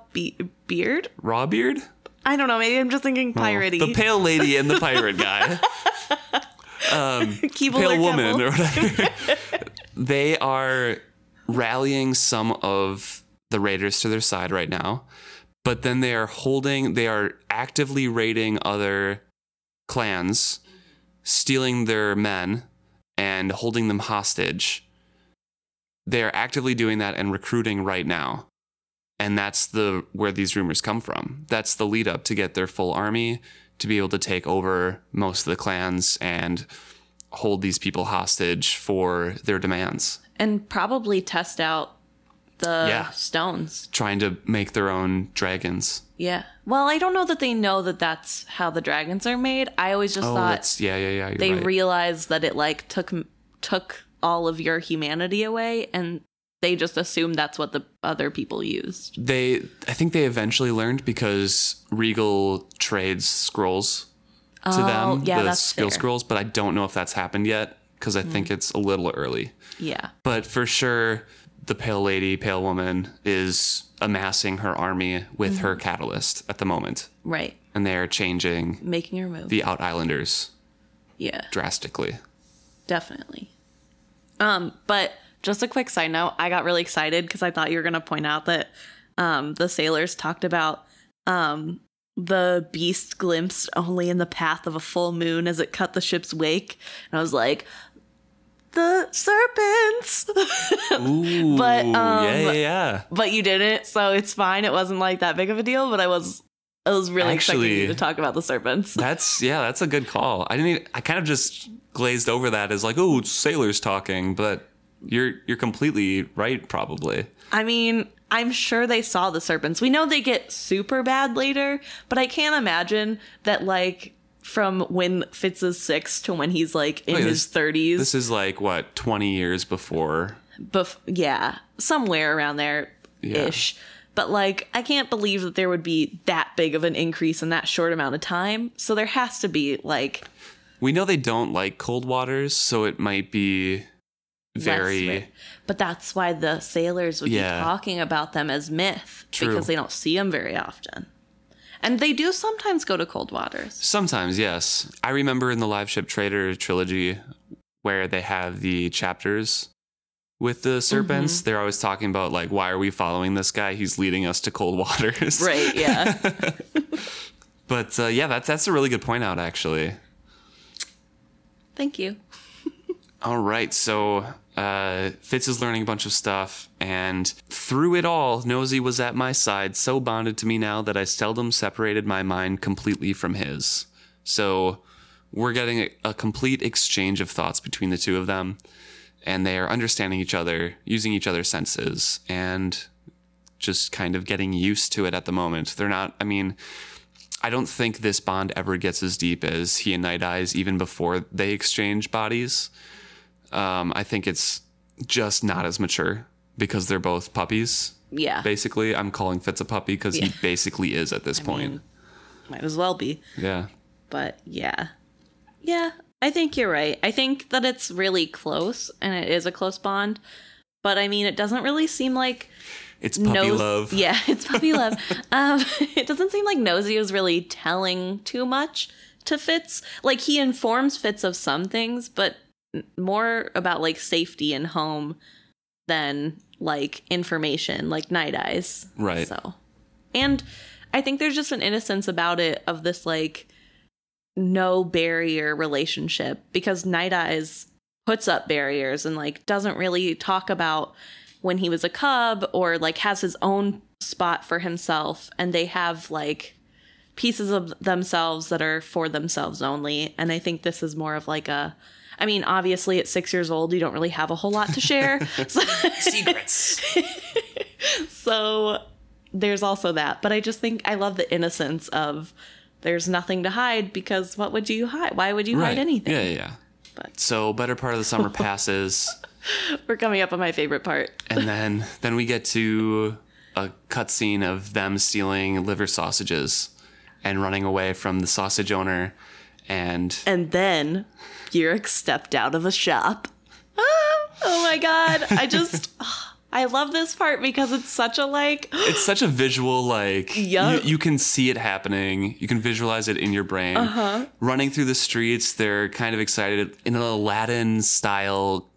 beard? Raw beard? I don't know. Maybe I'm just thinking piratey. The pale lady and the pirate guy. Pale Woman or whatever. They are rallying some of the raiders to their side right now, but then they are actively raiding other clans, stealing their men and holding them hostage. They are actively doing that and recruiting right now. And that's where these rumors come from. That's the lead up to get their full army to be able to take over most of the clans and hold these people hostage for their demands. And probably test out the stones. Trying to make their own dragons. Yeah. Well, I don't know that they know that that's how the dragons are made. I always just thought they realized that it like took all of your humanity away, and they just assumed that's what the other people used. I think they eventually learned because Regal trades scrolls to them, the skill scrolls, but I don't know if that's happened yet because I think it's a little early. Yeah. But for sure, the Pale Woman is amassing her army with her catalyst at the moment. Right. And they are making her move. The Out-Islanders. Yeah. Drastically. Definitely. But... just a quick side note, I got really excited because I thought you were going to point out that the sailors talked about the beast glimpsed only in the path of a full moon as it cut the ship's wake. And I was like, the serpents! Ooh, but you didn't, so it's fine. It wasn't like that big of a deal, but I was really expecting you to talk about the serpents. That's a good call. I kind of just glazed over that as like, oh, it's sailors talking, but... You're completely right, probably. I mean, I'm sure they saw the serpents. We know they get super bad later, but I can't imagine that, like, from when Fitz is 6 to when he's, like, in his 30s. This is, like, what, 20 years before? Somewhere around there-ish. Yeah. But, like, I can't believe that there would be that big of an increase in that short amount of time. So there has to be, like... We know they don't like cold waters, so it might be... but that's why the sailors would be talking about them as myth. True. Because they don't see them very often, and they do sometimes go to cold waters sometimes. Yes, I remember in the Live Ship Trader trilogy where they have the chapters with the serpents, they're always talking about like, why are we following this guy? He's leading us to cold waters. Right. Yeah. But that's a really good point out, actually. Thank you. All right, so Fitz is learning a bunch of stuff, and through it all, Nosy was at my side, so bonded to me now that I seldom separated my mind completely from his. So we're getting a complete exchange of thoughts between the two of them, and they are understanding each other, using each other's senses, and just kind of getting used to it at the moment. They're not, I don't think this bond ever gets as deep as he and Night Eyes, even before they exchange bodies. I think it's just not as mature because they're both puppies. Yeah. Basically, I'm calling Fitz a puppy because he basically is at this point. Might as well be. Yeah. But yeah. Yeah, I think you're right. I think that it's really close and it is a close bond. But I mean, it doesn't really seem like... It's puppy love. Yeah, it's puppy love. It doesn't seem like Nosy is really telling too much to Fitz. Like, he informs Fitz of some things, but... more about like safety and home than like information, like Night Eyes. Right. So, and I think there's just an innocence about it of this like no barrier relationship, because Night Eyes puts up barriers and like doesn't really talk about when he was a cub or like has his own spot for himself, and they have like pieces of themselves that are for themselves only. And I think this is more of like obviously at 6 years old, you don't really have a whole lot to share. Secrets. So there's also that. But I just think I love the innocence of there's nothing to hide, because what would you hide? Why would you hide anything? Yeah. But. So better part of the summer passes. We're coming up on my favorite part. And then we get to a cutscene of them stealing liver sausages and running away from the sausage owner. And then Burek stepped out of a shop. Oh my God. I love this part because it's such a it's such a visual yep. you can see it happening. You can visualize it in your brain. Uh-huh. Running through the streets, they're kind of excited in an Aladdin style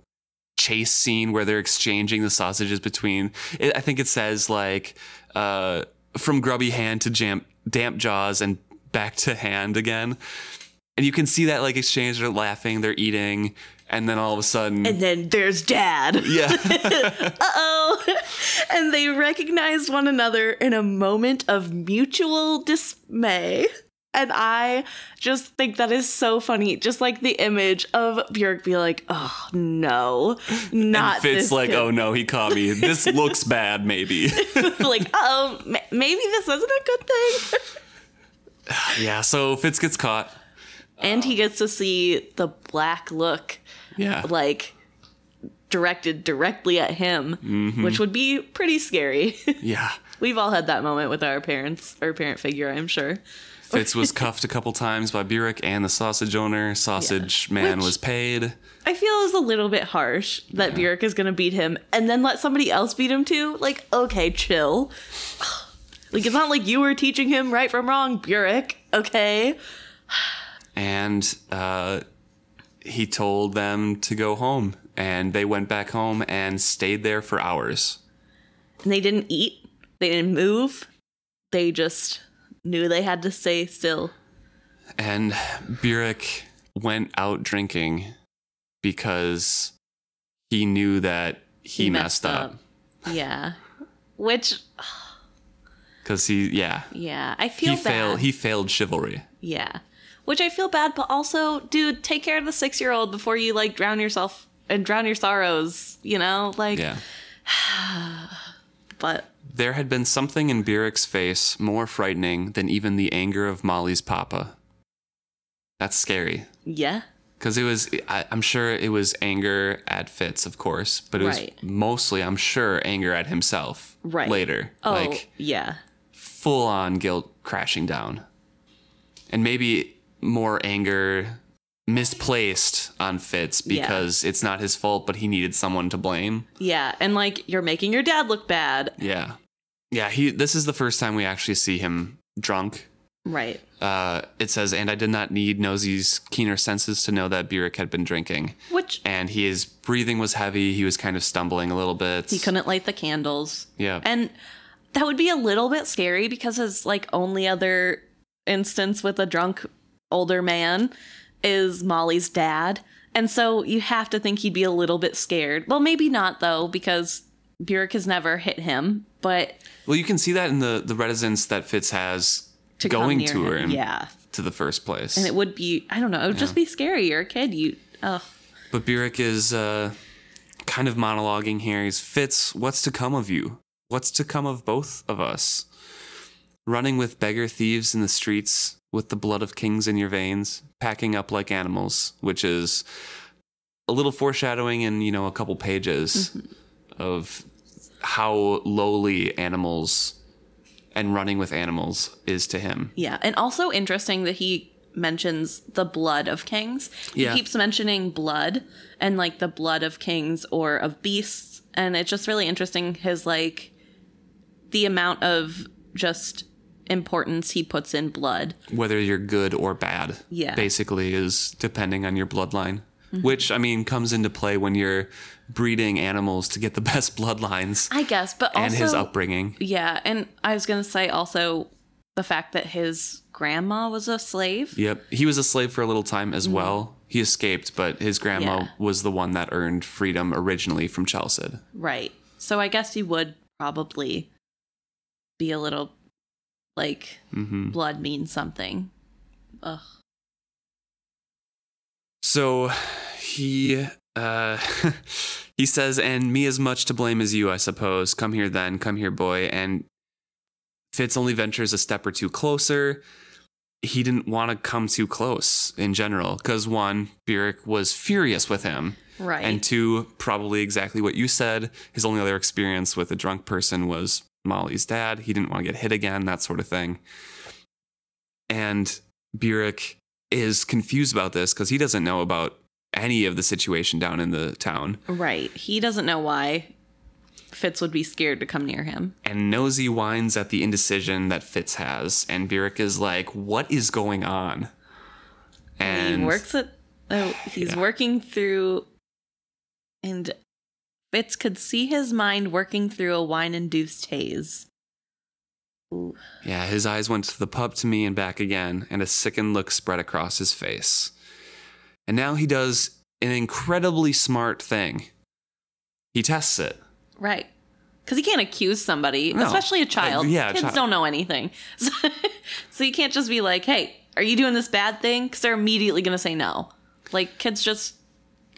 chase scene where they're exchanging the sausages between. I think it says from grubby hand to damp jaws and back to hand again. And you can see that exchange. They're laughing, they're eating. And then all of a sudden... And then there's Dad. Yeah. Uh-oh. And they recognize one another in a moment of mutual dismay. And I just think that is so funny. Just the image of Burek be oh, no, not this. And Fitz kid. Oh, no, he caught me. This looks bad, maybe. Uh-oh, maybe this isn't a good thing. Yeah, so Fitz gets caught. And he gets to see the black look, directed directly at him, mm-hmm. which would be pretty scary. Yeah. We've all had that moment with our parents or parent figure, I'm sure. Fitz was cuffed a couple times by Burek and the sausage owner. Sausage man was paid. I feel is a little bit harsh that Burek is going to beat him and then let somebody else beat him too. Okay, chill. It's not you were teaching him right from wrong, Burek. Okay. And he told them to go home, and they went back home and stayed there for hours. And they didn't eat. They didn't move. They just knew they had to stay still. And Burek went out drinking because he knew that he messed up. Yeah. Which... Because I feel bad. He failed chivalry. Yeah. Which I feel bad, but also, dude, take care of the 6-year-old before you, drown yourself and drown your sorrows, Yeah. But... There had been something in Burek's face more frightening than even the anger of Molly's papa. That's scary. Yeah. Because it was... I'm sure it was anger at Fitz, of course, but it was mostly, I'm sure, anger at himself later. Oh, yeah. Full-on guilt crashing down. And maybe... more anger misplaced on Fitz because it's not his fault, but he needed someone to blame. Yeah, and you're making your dad look bad. Yeah. Yeah, this is the first time we actually see him drunk. Right. It says, and I did not need Nosy's keener senses to know that Burek had been drinking. And his breathing was heavy. He was kind of stumbling a little bit. He couldn't light the candles. Yeah. And that would be a little bit scary because his only other instance with a drunk older man is Molly's dad, and so you have to think he'd be a little bit scared. Well, maybe not though, because Burek has never hit him. But you can see that in the reticence that Fitz has to going to her, to the first place. And it would be, I don't know, it would just be scary. You're a kid. But Burek is kind of monologuing here. He's Fitz. What's to come of you? What's to come of both of us? Running with beggar thieves in the streets. With the blood of kings in your veins, packing up like animals, which is a little foreshadowing in, a couple pages mm-hmm. of how lowly animals and running with animals is to him. Yeah. And also interesting that he mentions the blood of kings. He keeps mentioning blood and the blood of kings or of beasts. And it's just really interesting his the amount of just... importance he puts in blood, whether you're good or bad, basically is depending on your bloodline, mm-hmm. which I mean comes into play when you're breeding animals to get the best bloodlines, I guess. But also, and his upbringing, and I was gonna say also the fact that his grandma was a slave. Yep, he was a slave for a little time as mm-hmm. well. He escaped, but his grandma was the one that earned freedom originally from Chalced. Right, so I guess he would probably be a little. Mm-hmm. Blood means something. Ugh. So he he says, and me as much to blame as you, I suppose. Come here then, come here, boy. And Fitz only ventures a step or two closer. He didn't want to come too close in general, because one, Burek was furious with him. Right. And two, probably exactly what you said. His only other experience with a drunk person was Molly's dad. He didn't want to get hit again, that sort of thing. And Burek is confused about this because he doesn't know about any of the situation down in the town. Right. He doesn't know why Fitz would be scared to come near him. And Nosy whines at the indecision that Fitz has, and Burek is like, what is going on? And he works at... Oh, he's working through... And Fitz could see his mind working through a wine-induced haze. Ooh. Yeah, his eyes went to the pub to me and back again, and a sickened look spread across his face. And now he does an incredibly smart thing. He tests it. Right. Because he can't accuse somebody, especially a child. Kids don't know anything. So you can't just be like, hey, are you doing this bad thing? Because they're immediately going to say no. Like, kids just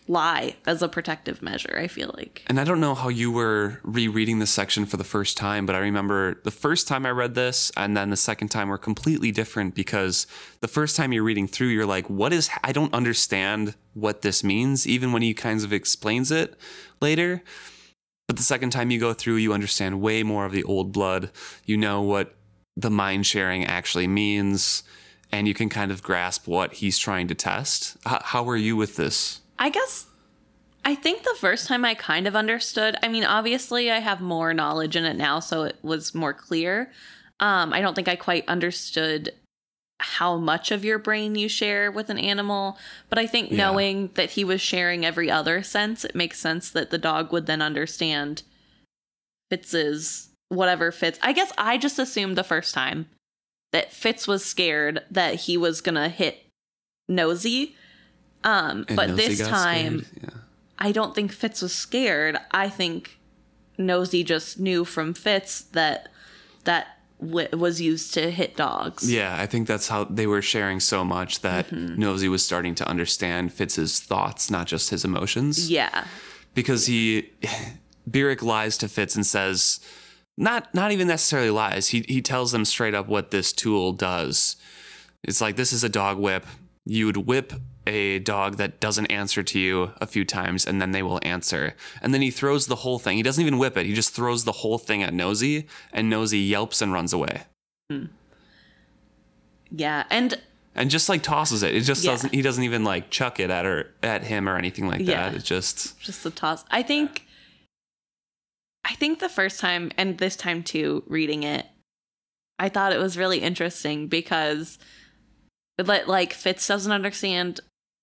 lie as a protective measure, I feel like. And I don't know how you were rereading this section for the first time, but I remember the first time I read this and then the second time were completely different, because the first time you're reading through, you're like, I don't understand what this means, even when he kind of explains it later. But the second time you go through, you understand way more of the old blood. You know what the mind sharing actually means, and you can kind of grasp what he's trying to test. How were you with this? I guess I think the first time I kind of understood. I mean, obviously, I have more knowledge in it now, so it was more clear. I don't think I quite understood how much of your brain you share with an animal, but I think knowing that he was sharing every other sense, it makes sense that the dog would then understand Fitz's whatever Fitz. I guess I just assumed the first time that Fitz was scared that he was gonna hit Nosy, but Nosy this time I don't think Fitz was scared. I think Nosy just knew from Fitz that was used to hit dogs. Yeah, I think that's how they were sharing so much that Nosy was starting to understand Fitz's thoughts, not just his emotions. Yeah. Because Burek lies to Fitz and says, not even necessarily lies. He tells them straight up what this tool does. It's like, this is a dog whip. You would whip a dog that doesn't answer to you a few times, and then they will answer. And then he throws the whole thing. He doesn't even whip it. He just throws the whole thing at Nosy, and Nosy yelps and runs away. Yeah, and just like tosses it. It just doesn't. He doesn't even like chuck it at him or anything like that. It just a toss. I think the first time and this time too, reading it, I thought it was really interesting because, like, Fitz doesn't understand.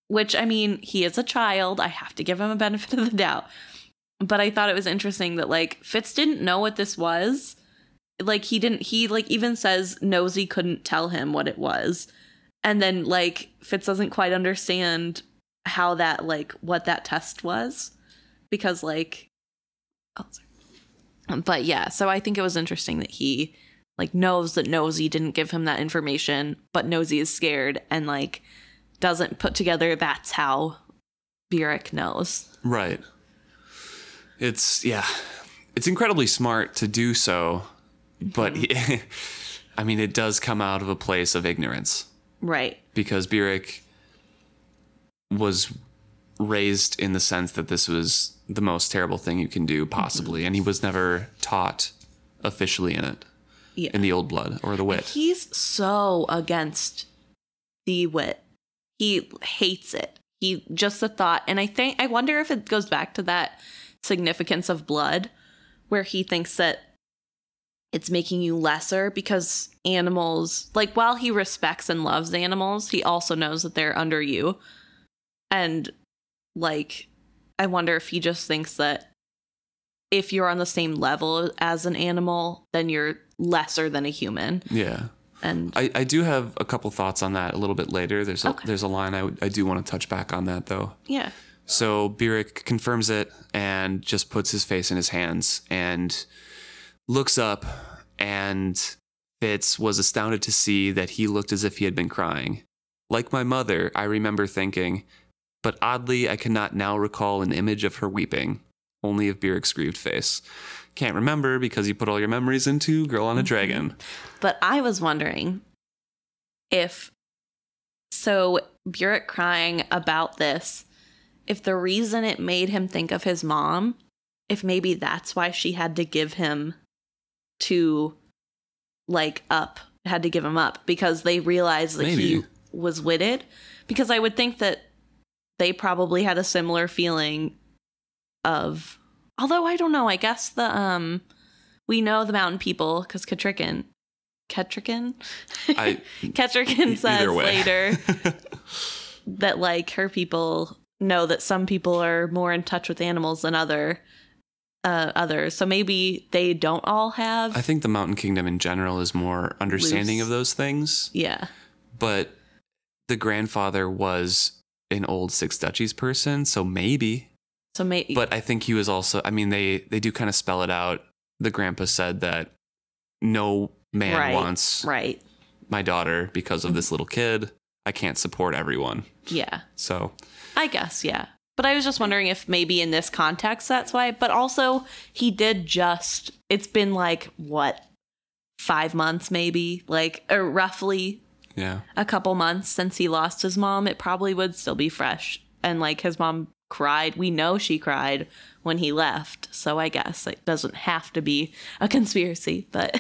Which, I mean, he is a child. I have to give him a benefit of the doubt. But I thought it was interesting that, like, Fitz didn't know what this was. Like, he even says Nosy couldn't tell him what it was. And then, like, Fitz doesn't quite understand how that, like, what that test was. Because, like... Oh, sorry. But, yeah, so I think it was interesting that he, like, knows that Nosy didn't give him that information. But Nosy is scared and, like... doesn't put together that's how Burek knows. Right. It's incredibly smart to do so, but I mean, it does come out of a place of ignorance. Right. Because Burek was raised in the sense that this was the most terrible thing you can do possibly, and he was never taught officially in it. Yeah. In the old blood or the wit. He's so against the wit. He hates it. He just the thought. And I wonder if it goes back to that significance of blood, where he thinks that it's making you lesser because animals, like, while he respects and loves animals, he also knows that they're under you. And, like, I wonder if he just thinks that if you're on the same level as an animal, then you're lesser than a human. Yeah. And I do have a couple thoughts on that a little bit later. There's a line I do want to touch back on that, though. Yeah. So Burek confirms it and just puts his face in his hands and looks up, and Fitz was astounded to see that he looked as if he had been crying. Like my mother, I remember thinking, but oddly I cannot now recall an image of her weeping, only of Burek's grieved face. Can't remember because you put all your memories into Girl on a Dragon. But I was wondering if, so Burek crying about this, if the reason it made him think of his mom, if maybe that's why she had to give him up, because they realized that he was witted. Because I would think that they probably had a similar feeling of Although I don't know, I guess the we know the mountain people because Ketrickin says later that like her people know that some people are more in touch with animals than others. So maybe they don't all have. I think the mountain kingdom in general is more understanding of those things. Yeah. But the grandfather was an old Six Duchies person, so maybe. But I think he was also, I mean, they do kind of spell it out. The grandpa said that no man wants my daughter because of this little kid. I can't support everyone. Yeah. So. I guess, yeah. But I was just wondering if maybe in this context that's why. But also, he did just, it's been like, what, 5 months maybe? Like, or roughly a couple months since he lost his mom. It probably would still be fresh. And like his mom cried. We know she cried when he left. So I guess it doesn't have to be a conspiracy. But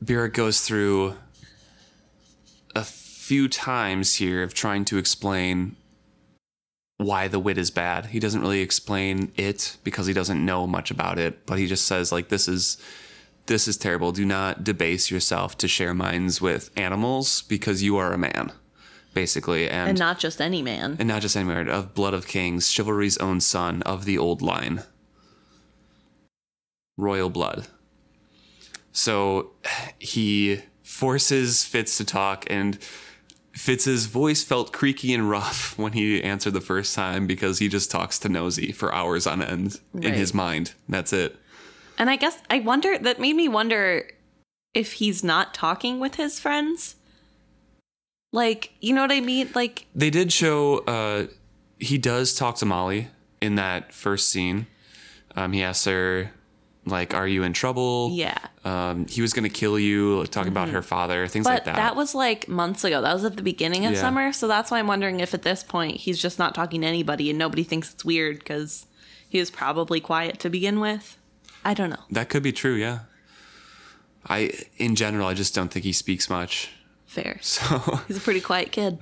Burek goes through a few times here of trying to explain why the wit is bad. He doesn't really explain it because he doesn't know much about it, but he just says like, this is terrible. Do not debase yourself to share minds with animals because you are a man, basically. And not just any man. And not just any man. Of blood of kings, chivalry's own son, of the old line. Royal blood. So he forces Fitz to talk, and Fitz's voice felt creaky and rough when he answered the first time because he just talks to Nosy for hours on end in his mind. That's it. And I guess I wonder, that made me wonder if he's not talking with his friends. Like, you know what I mean? Like, they did show he does talk to Molly in that first scene. He asks her, like, are you in trouble? Yeah. He was going to kill you, like, talking about her father, things like that. But that was, like, months ago. That was at the beginning of summer. So that's why I'm wondering if at this point he's just not talking to anybody and nobody thinks it's weird because he was probably quiet to begin with. I don't know. That could be true, yeah. In general, I just don't think he speaks much. Fair. So he's a pretty quiet kid.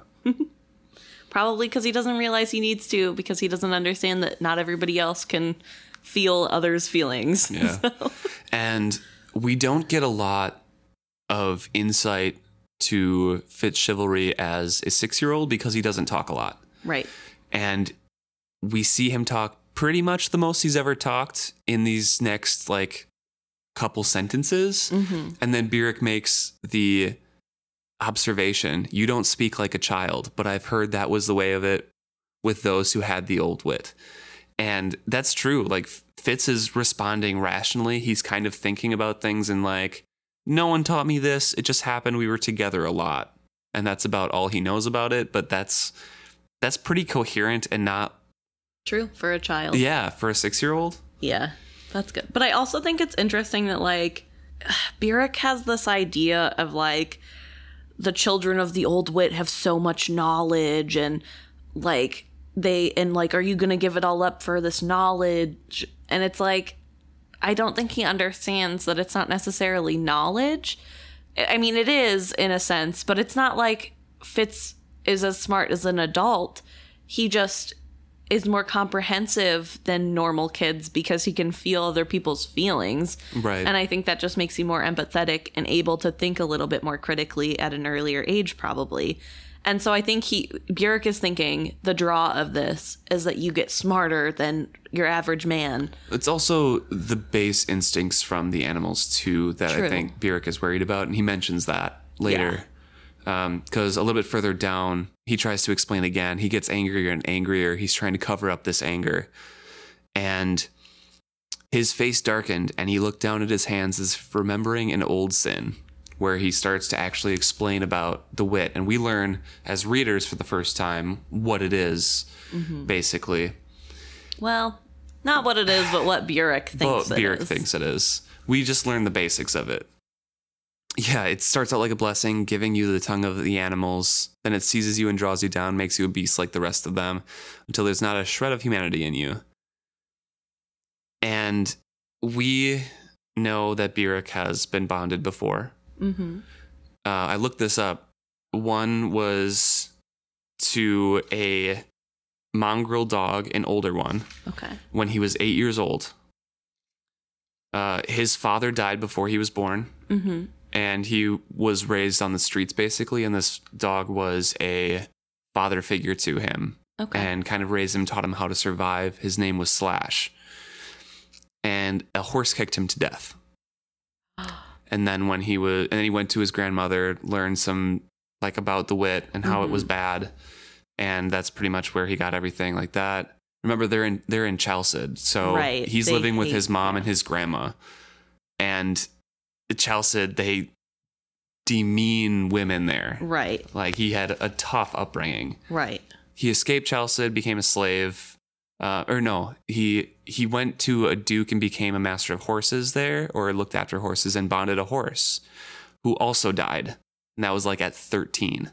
Probably because he doesn't realize he needs to, because he doesn't understand that not everybody else can feel others' feelings. Yeah. So. And we don't get a lot of insight to Fitzchivalry as a 6-year-old because he doesn't talk a lot. Right. And we see him talk pretty much the most he's ever talked in these next, like, couple sentences. Mm-hmm. And then Burek makes the observation, you don't speak like a child, but I've heard that was the way of it with those who had the old wit. And that's true. Like, Fitz is responding rationally. He's kind of thinking about things and like, no one taught me this. It just happened. We were together a lot. And that's about all he knows about it. But that's pretty coherent and not true for a child. Yeah. For a 6-year-old. Yeah, that's good. But I also think it's interesting that like Burek has this idea of like the children of the old wit have so much knowledge and like are you going to give it all up for this knowledge? And it's like, I don't think he understands that it's not necessarily knowledge. I mean, it is in a sense, but it's not like Fitz is as smart as an adult. He just is more comprehensive than normal kids because he can feel other people's feelings. Right. And I think that just makes you more empathetic and able to think a little bit more critically at an earlier age, probably. And so I think Burek is thinking the draw of this is that you get smarter than your average man. It's also the base instincts from the animals, too, that I think Burek is worried about. And he mentions that later because a little bit further down, he tries to explain again. He gets angrier and angrier. He's trying to cover up this anger. And his face darkened and he looked down at his hands as remembering an old sin, where he starts to actually explain about the wit. And we learn as readers for the first time what it is, basically. Well, not what it is, but what Burek thinks it is. Burek thinks it is. We just learn the basics of it. Yeah, it starts out like a blessing, giving you the tongue of the animals. Then it seizes you and draws you down, makes you a beast like the rest of them, until there's not a shred of humanity in you. And we know that Burek has been bonded before. Mm-hmm. I looked this up. One was to a mongrel dog, an older one, okay, when he was 8 years old. His father died before he was born, mm-hmm. and he was raised on the streets, basically, and this dog was a father figure to him, okay, and kind of raised him, taught him how to survive. His name was Slash, and a horse kicked him to death. And then he went to his grandmother, learned some, like, about the wit and how mm-hmm. it was bad, and that's pretty much where he got everything like that. Remember, they're in Chalced, so right. he's living with his mom and his grandma. And at Chalced, they demean women there. Right. Like, he had a tough upbringing. Right. He escaped Chalced, became a slave. He went to a duke and became a master of horses there, or looked after horses, and bonded a horse who also died. And that was, like, at 13.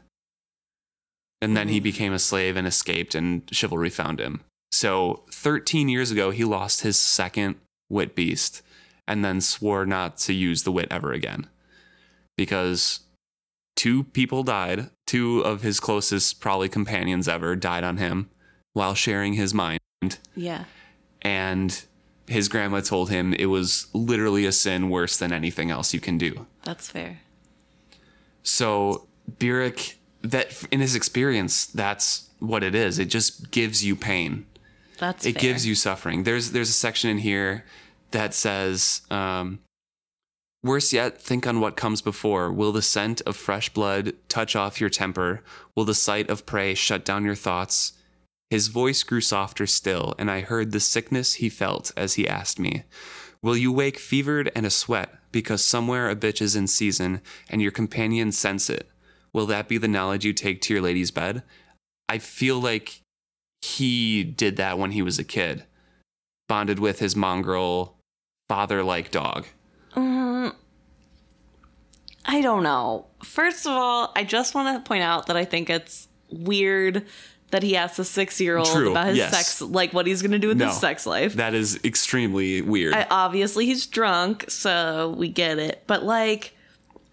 And then he became a slave and escaped, and Chivalry found him. So 13 years ago, he lost his second wit beast and then swore not to use the wit ever again, because two people died. Two of his closest probably companions ever died on him while sharing his mind. Yeah. And his grandma told him it was literally a sin worse than anything else you can do. That's fair. So Burek, that in his experience, that's what it is. It just gives you pain. That's it fair. Gives you suffering. There's a section in here that says, worse yet, think on what comes before. Will the scent of fresh blood touch off your temper? Will the sight of prey shut down your thoughts? His voice grew softer still, and I heard the sickness he felt as he asked me, will you wake fevered and a sweat because somewhere a bitch is in season and your companion sense it? Will that be the knowledge you take to your lady's bed? I feel like he did that when he was a kid. Bonded with his mongrel, father-like dog. I don't know. First of all, I just want to point out that I think it's weird that he asks a 6-year-old True. About his yes. sex, like what he's going to do with his sex life. That is extremely weird. Obviously, he's drunk, so we get it. But, like,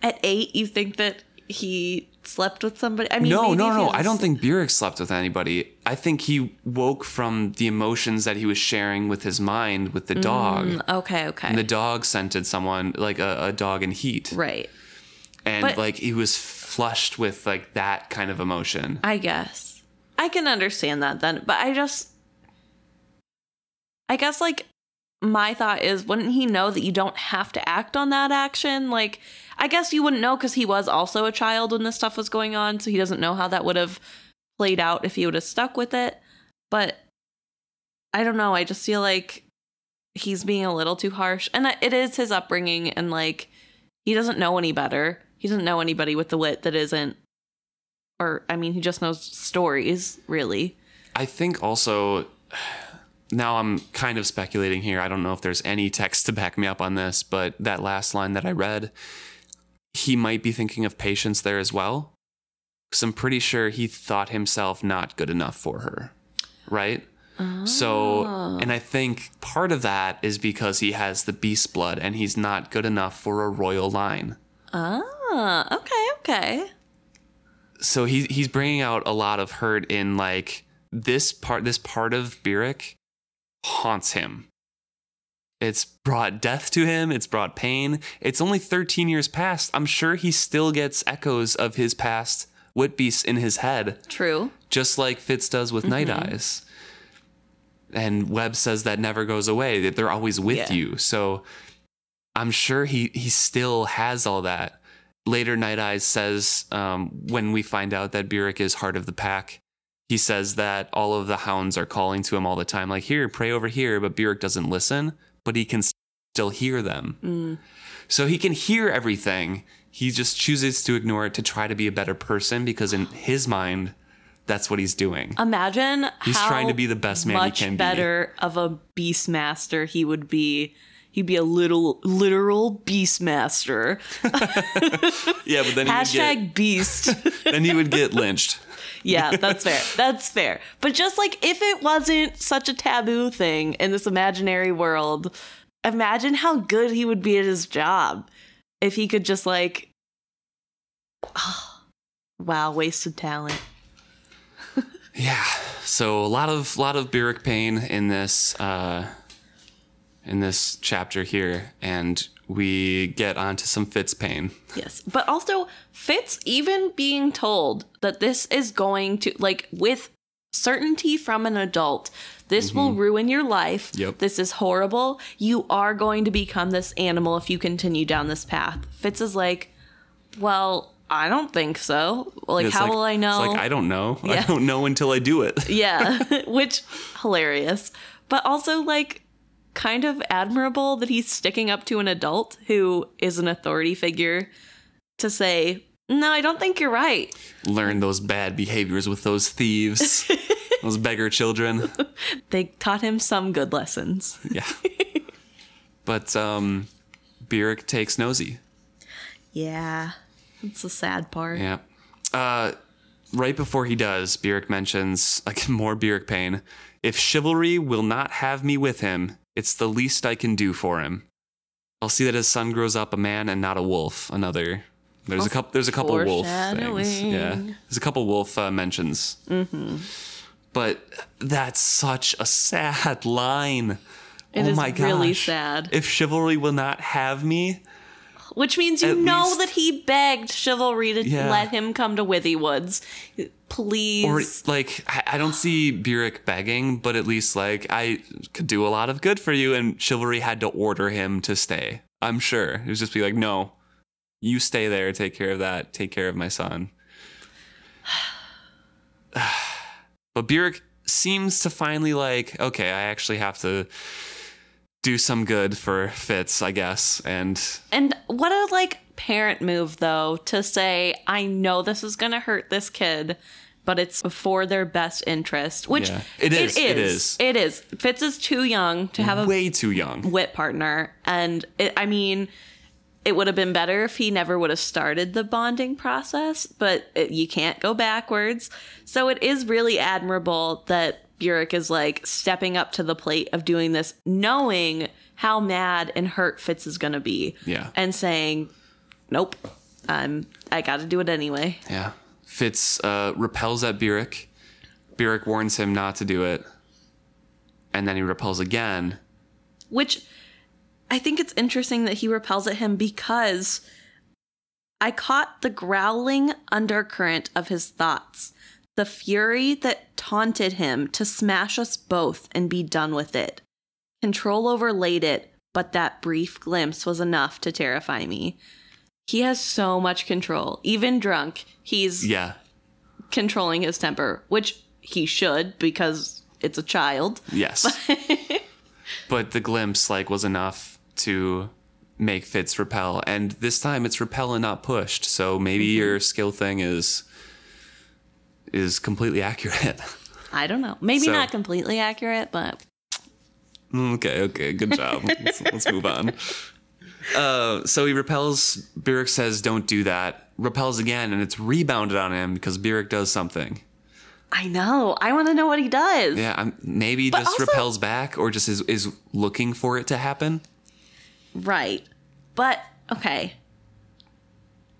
at 8, you think that he slept with somebody? I mean, no. I don't think Burek slept with anybody. I think he woke from the emotions that he was sharing with his mind with the dog. Okay. And the dog scented someone, like a dog in heat. Right. And, but, like, he was flushed with, like, that kind of emotion. I guess. I can understand that then. But I guess, like, my thought is, wouldn't he know that you don't have to act on that action? Like, I guess you wouldn't know because he was also a child when this stuff was going on, so he doesn't know how that would have played out if he would have stuck with it. But I don't know. I just feel like he's being a little too harsh. And it is his upbringing, and, like, he doesn't know any better. He doesn't know anybody with the wit that isn't, or, I mean, he just knows stories, really. I think also... Now I'm kind of speculating here. I don't know if there's any text to back me up on this, but that last line that I read, he might be thinking of patience there as well. Because I'm pretty sure he thought himself not good enough for her, right? Oh. So, and I think part of that is because he has the beast blood and he's not good enough for a royal line. Okay. So he's bringing out a lot of hurt in, like, this part of Burek haunts him. It's brought death to him. It's brought pain. It's only 13 years past. I'm sure he still gets echoes of his past wit beasts in his head. True. Just like Fitz does with Night Eyes. And Webb says that never goes away, that they're always with you. So I'm sure he still has all that. Later, Night Eyes says, when we find out that Burek is heart of the pack, he says that all of the hounds are calling to him all the time, like, here, pray over here. But Burek doesn't listen, but he can still hear them. So he can hear everything. He just chooses to ignore it to try to be a better person, because in his mind, that's what he's doing. Imagine he's trying to be the best man he can be. Much better of a beast master he would be. He'd be a little literal beast master. Yeah, but then # beast. Then he would get lynched. Yeah, that's fair. That's fair. But just, like, if it wasn't such a taboo thing in this imaginary world, imagine how good he would be at his job if he could just, like, wasted talent. Yeah. So a lot of Burek pain in this chapter here, and we get onto some Fitz pain. Yes, but also Fitz even being told that this is going to, like, with certainty from an adult, this will ruin your life. Yep. This is horrible. You are going to become this animal if you continue down this path. Fitz is like, well, I don't think so. Like, how will I know? It's like, I don't know. Yeah. I don't know until I do it. Yeah, which, hilarious. But also, like, kind of admirable that he's sticking up to an adult who is an authority figure to say, no, I don't think you're right. Learn those bad behaviors with those thieves, those beggar children. They taught him some good lessons. Yeah. But Burek takes Nosy. Yeah. That's the sad part. Yeah. Right before he does, Burek mentions, like, more Burek pain. If chivalry will not have me with him, it's the least I can do for him. I'll see that his son grows up a man and not a wolf. Another. There's a couple wolf things. Yeah. There's a couple wolf mentions. Mm-hmm. But that's such a sad line. Oh my gosh. It is really sad. If chivalry will not have me. Which means you know that he begged Chivalry to let him come to Withy Woods. Please. Or, like, I don't see Burek begging, but at least, like, I could do a lot of good for you. And Chivalry had to order him to stay. I'm sure. It was just be like, no, you stay there. Take care of that. Take care of my son. But Burek seems to finally, like, okay, I actually have to do some good for Fitz, I guess. And what a, like, parent move, though, to say, I know this is going to hurt this kid, but it's for their best interest, which it is. Fitz is too young to have a wit partner. And it would have been better if he never would have started the bonding process, but you can't go backwards. So it is really admirable that Burek is, like, stepping up to the plate of doing this, knowing how mad and hurt Fitz is going to be. Yeah. And saying, nope, I got to do it anyway. Yeah. Fitz repels at Burek. Burek warns him not to do it. And then he repels again. Which, I think it's interesting that he repels at him because I caught the growling undercurrent of his thoughts. The fury that taunted him to smash us both and be done with it. Control overlaid it, but that brief glimpse was enough to terrify me. He has so much control. Even drunk, he's controlling his temper, which he should because it's a child. Yes. But the glimpse, like, was enough to make Fitz repel. And this time it's repel and not pushed. So maybe your skill thing is completely accurate. I don't know. Maybe not completely accurate, but... Okay. Good job. Let's move on. So he repels. Burek says, don't do that. Repels again, and it's rebounded on him because Burek does something. I know. I want to know what he does. Yeah, maybe but just also, repels back or just is looking for it to happen. Right. But, okay.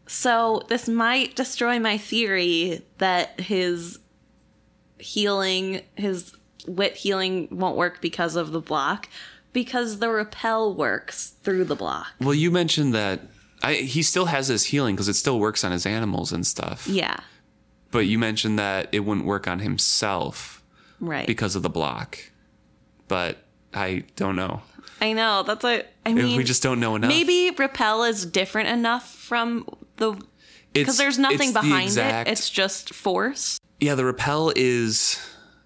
So this might destroy my theory that his wit healing won't work because of the block, because the repel works through the block. Well, you mentioned that he still has his healing because it still works on his animals and stuff. Yeah. But you mentioned that it wouldn't work on himself. Right. Because of the block. But I don't know. I know. That's what I mean. We just don't know enough. Maybe repel is different enough from because there's nothing behind it. It's just force. Yeah, the repel is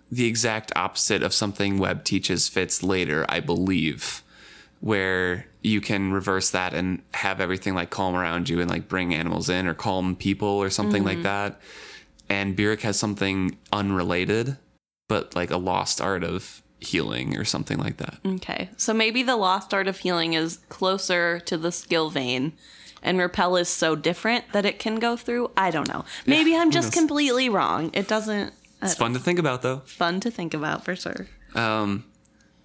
the exact opposite of something Webb teaches Fitz later, I believe, where you can reverse that and have everything, like, calm around you and, like, bring animals in or calm people or something like that. And Burek has something unrelated, but, like, a lost art of healing or something like that. Okay, so maybe the lost art of healing is closer to the skill vein, and repel is so different that it can go through. I don't know. Maybe I'm just completely wrong. It doesn't. It's fun to think about, though. Fun to think about for sure.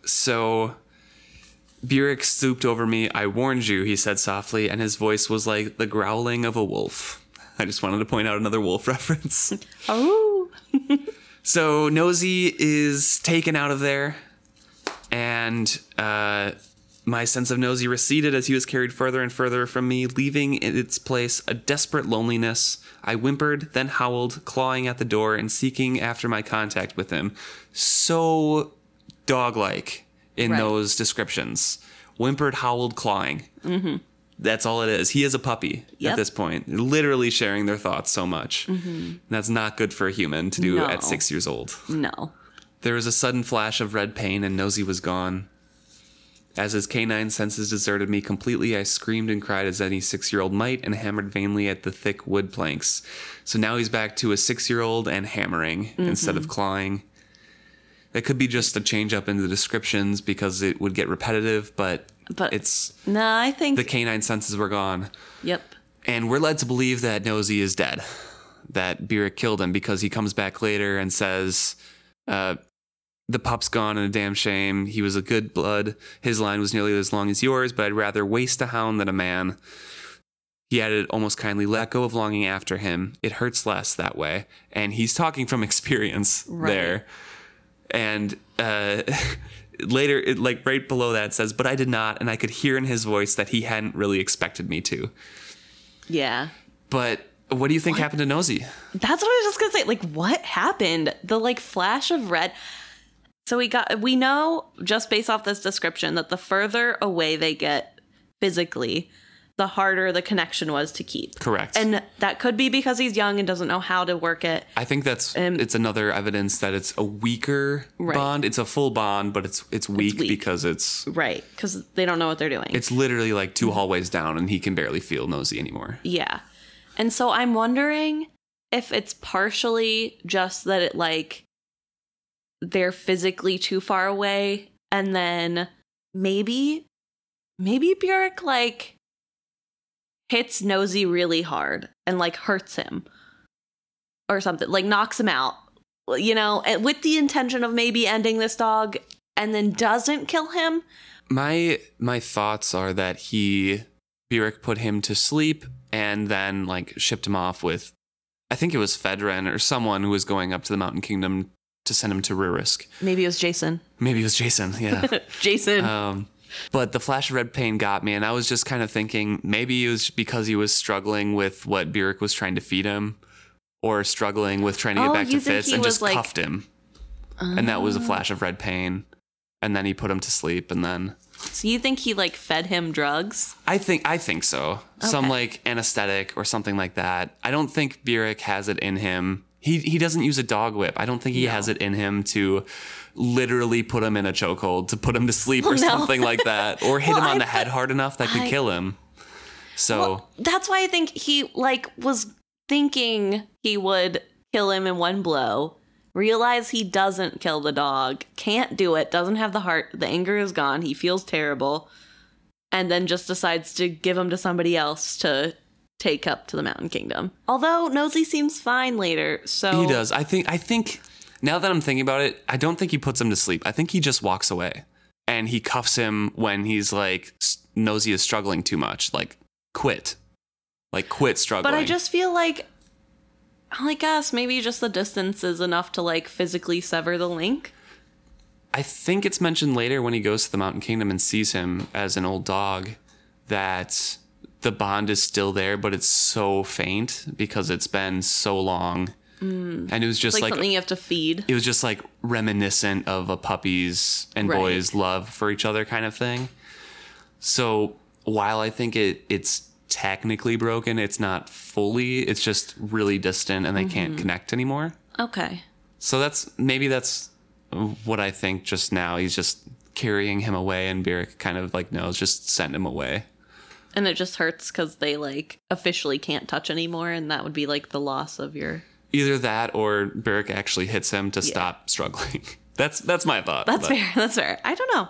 So Burek stooped over me. I warned you, he said softly, and his voice was like the growling of a wolf. I just wanted to point out another wolf reference. Oh. So Nosy is taken out of there, and my sense of Nosy receded as he was carried further and further from me, leaving in its place a desperate loneliness. I whimpered, then howled, clawing at the door and seeking after my contact with him. So dog-like in those descriptions. Whimpered, howled, clawing. Mm-hmm. That's all it is. He is a puppy at this point, literally sharing their thoughts so much. Mm-hmm. That's not good for a human to do at 6 years old. No. There was a sudden flash of red pain, and Nosy was gone. As his canine senses deserted me completely, I screamed and cried as any 6-year-old might and hammered vainly at the thick wood planks. So now he's back to a 6-year-old and hammering instead of clawing. That could be just a change up in the descriptions because it would get repetitive, but it's... No, I think... The canine senses were gone. Yep. And we're led to believe that Nosy is dead, that Burek killed him, because he comes back later and says... The pup's gone and a damn shame. He was a good blood. His line was nearly as long as yours, but I'd rather waste a hound than a man. He added almost kindly, let go of longing after him. It hurts less that way. And he's talking from experience there. And later, right below that says, but I did not. And I could hear in his voice that he hadn't really expected me to. Yeah. But... What do you think happened to Nosy? That's what I was just going to say. Like, what happened? The, flash of red. So we know, just based off this description, that the further away they get physically, the harder the connection was to keep. Correct. And that could be because he's young and doesn't know how to work it. I think that's, it's another evidence that it's a weaker bond. It's a full bond, but it's weak because it's... Right, because they don't know what they're doing. It's literally, 2 hallways down, and he can barely feel Nosy anymore. Yeah. And so I'm wondering if it's partially just that it, they're physically too far away. And then maybe Burek, hits Nosy really hard and, hurts him or something. Knocks him out, with the intention of maybe ending this dog and then doesn't kill him. My thoughts are that Burek put him to sleep and then shipped him off with, I think it was Fedren or someone who was going up to the Mountain Kingdom to send him to Rurisk. Maybe it was Jason. Yeah. Jason. But the flash of red pain got me, and I was just kind of thinking maybe it was because he was struggling with what Burek was trying to feed him or struggling with trying to get back to Fitz and just cuffed him. And that was a flash of red pain. And then he put him to sleep and then... So you think he fed him drugs? I think so. Okay. Some anesthetic or something like that. I don't think Burek has it in him. He doesn't use a dog whip. I don't think he has it in him to literally put him in a chokehold, to put him to sleep or something like that, or hit him on the head hard enough that could kill him. So that's why I think he was thinking he would kill him in one blow. Realize he doesn't kill the dog, can't do it, doesn't have the heart, the anger is gone, he feels terrible, and then just decides to give him to somebody else to take up to the Mountain Kingdom. Although Nosy seems fine later, so... He does. I think, now that I'm thinking about it, I don't think he puts him to sleep. I think he just walks away, and he cuffs him when he's Nosy is struggling too much. Quit. Quit struggling. But I just feel I guess maybe just the distance is enough to physically sever the link. I think it's mentioned later when he goes to the Mountain Kingdom and sees him as an old dog that the bond is still there, but it's so faint because it's been so long. And it was just something you have to feed. It was just reminiscent of a puppy's and boy's love for each other kind of thing. So while I think it's technically broken, it's not fully, it's just really distant and they can't connect anymore. Okay, so that's what I think. Just now he's just carrying him away and Burek kind of knows, just send him away, and it just hurts because they officially can't touch anymore, and that would be the loss of your... Either that or Burek actually hits him to stop struggling. that's my thought. That's fair. I don't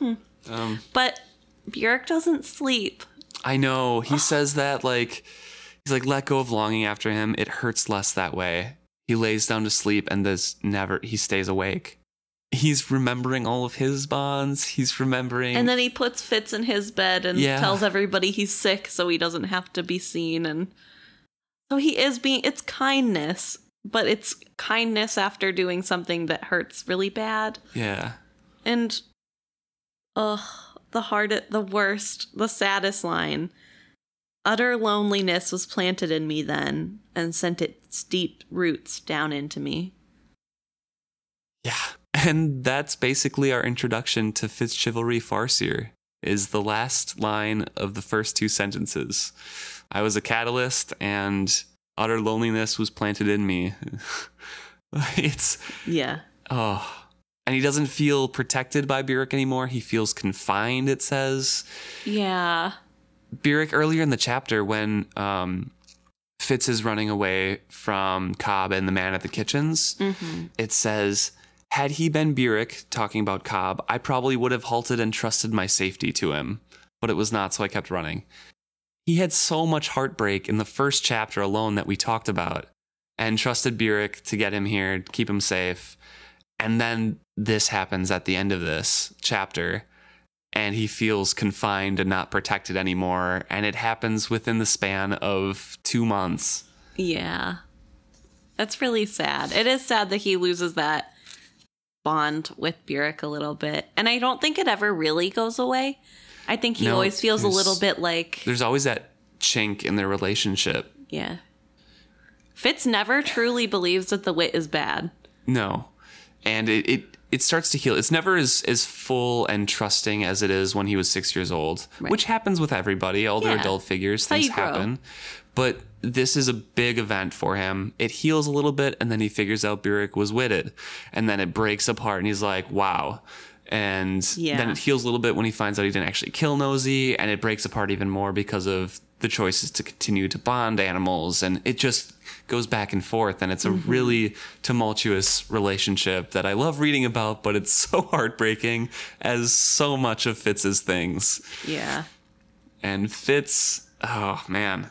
know. But Burek doesn't sleep. I know. He says that, he's let go of longing after him. It hurts less that way. He lays down to sleep and he stays awake. He's remembering all of his bonds. He's remembering. And then he puts Fitz in his bed and tells everybody he's sick so he doesn't have to be seen. And so it's kindness, but it's kindness after doing something that hurts really bad. Yeah. And the worst, the saddest line. Utter loneliness was planted in me then and sent its deep roots down into me. Yeah. And that's basically our introduction to Fitzchivalry Farseer, is the last line of the first two sentences. I was a catalyst and utter loneliness was planted in me. It's... Yeah. Oh. And he doesn't feel protected by Burek anymore. He feels confined, it says. Yeah. Burek, earlier in the chapter, when Fitz is running away from Cobb and the man at the kitchens, mm-hmm. It says... Had he been Burek, talking about Cobb, I probably would have halted and trusted my safety to him. But it was not, so I kept running. He had so much heartbreak in the first chapter alone that we talked about, and trusted Burek to get him here, keep him safe. And then this happens at the end of this chapter, and he feels confined and not protected anymore. And it happens within the span of 2 months. Yeah. That's really sad. It is sad that he loses that bond with Burek a little bit, and I don't think it ever really goes away. I think he always feels a little bit like there's always that chink in their relationship. Yeah. Fitz never truly believes that the wit is bad. No. And it starts to heal. It's never as full and trusting as it is when he was 6 years old, right. Which happens with everybody, all their adult figures. Things happen. But this is a big event for him. It heals a little bit, and then he figures out Burek was witted. And then it breaks apart, and he's like, wow. And then it heals a little bit when he finds out he didn't actually kill Nosy, and it breaks apart even more because of the choices to continue to bond animals. And it just goes back and forth, and it's mm-hmm. a really tumultuous relationship that I love reading about, but it's so heartbreaking, as so much of Fitz's things. Yeah. And Fitz, oh, man.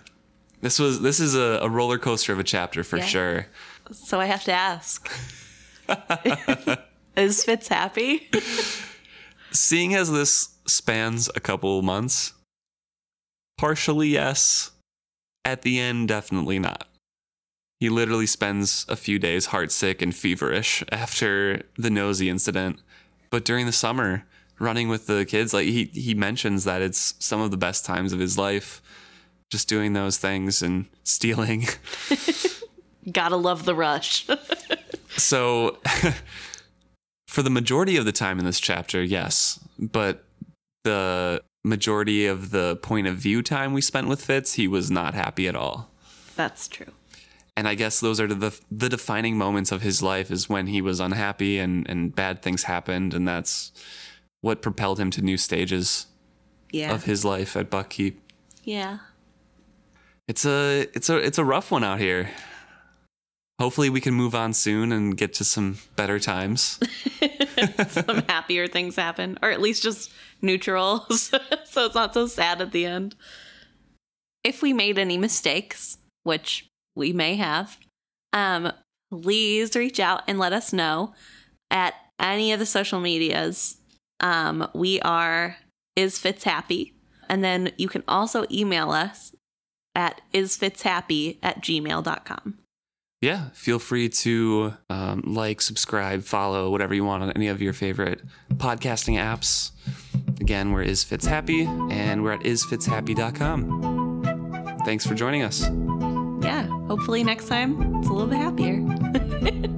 This is a roller coaster of a chapter for sure. So I have to ask, is Fitz happy? Seeing as this spans a couple months, partially yes, at the end definitely not. He literally spends a few days heartsick and feverish after the Nosy incident, but during the summer, running with the kids, like he mentions that it's some of the best times of his life. Just doing those things and stealing. Gotta love the rush. So, for the majority of the time in this chapter, yes. But the majority of the point of view time we spent with Fitz, he was not happy at all. That's true. And I guess those are the defining moments of his life, is when he was unhappy and bad things happened. And that's what propelled him to new stages of his life at Buckkeep. Yeah. It's a rough one out here. Hopefully we can move on soon and get to some better times. Some happier things happen, or at least just neutral, so it's not so sad at the end. If we made any mistakes, which we may have, please reach out and let us know at any of the social medias. We are Is Fitz Happy? And then you can also email us at isfitshappy@gmail.com. Yeah, feel free to like, subscribe, follow, whatever you want on any of your favorite podcasting apps. Again, we're Is Fits Happy, and we're at isfitshappy.com. Thanks for joining us. Yeah, hopefully next time it's a little bit happier.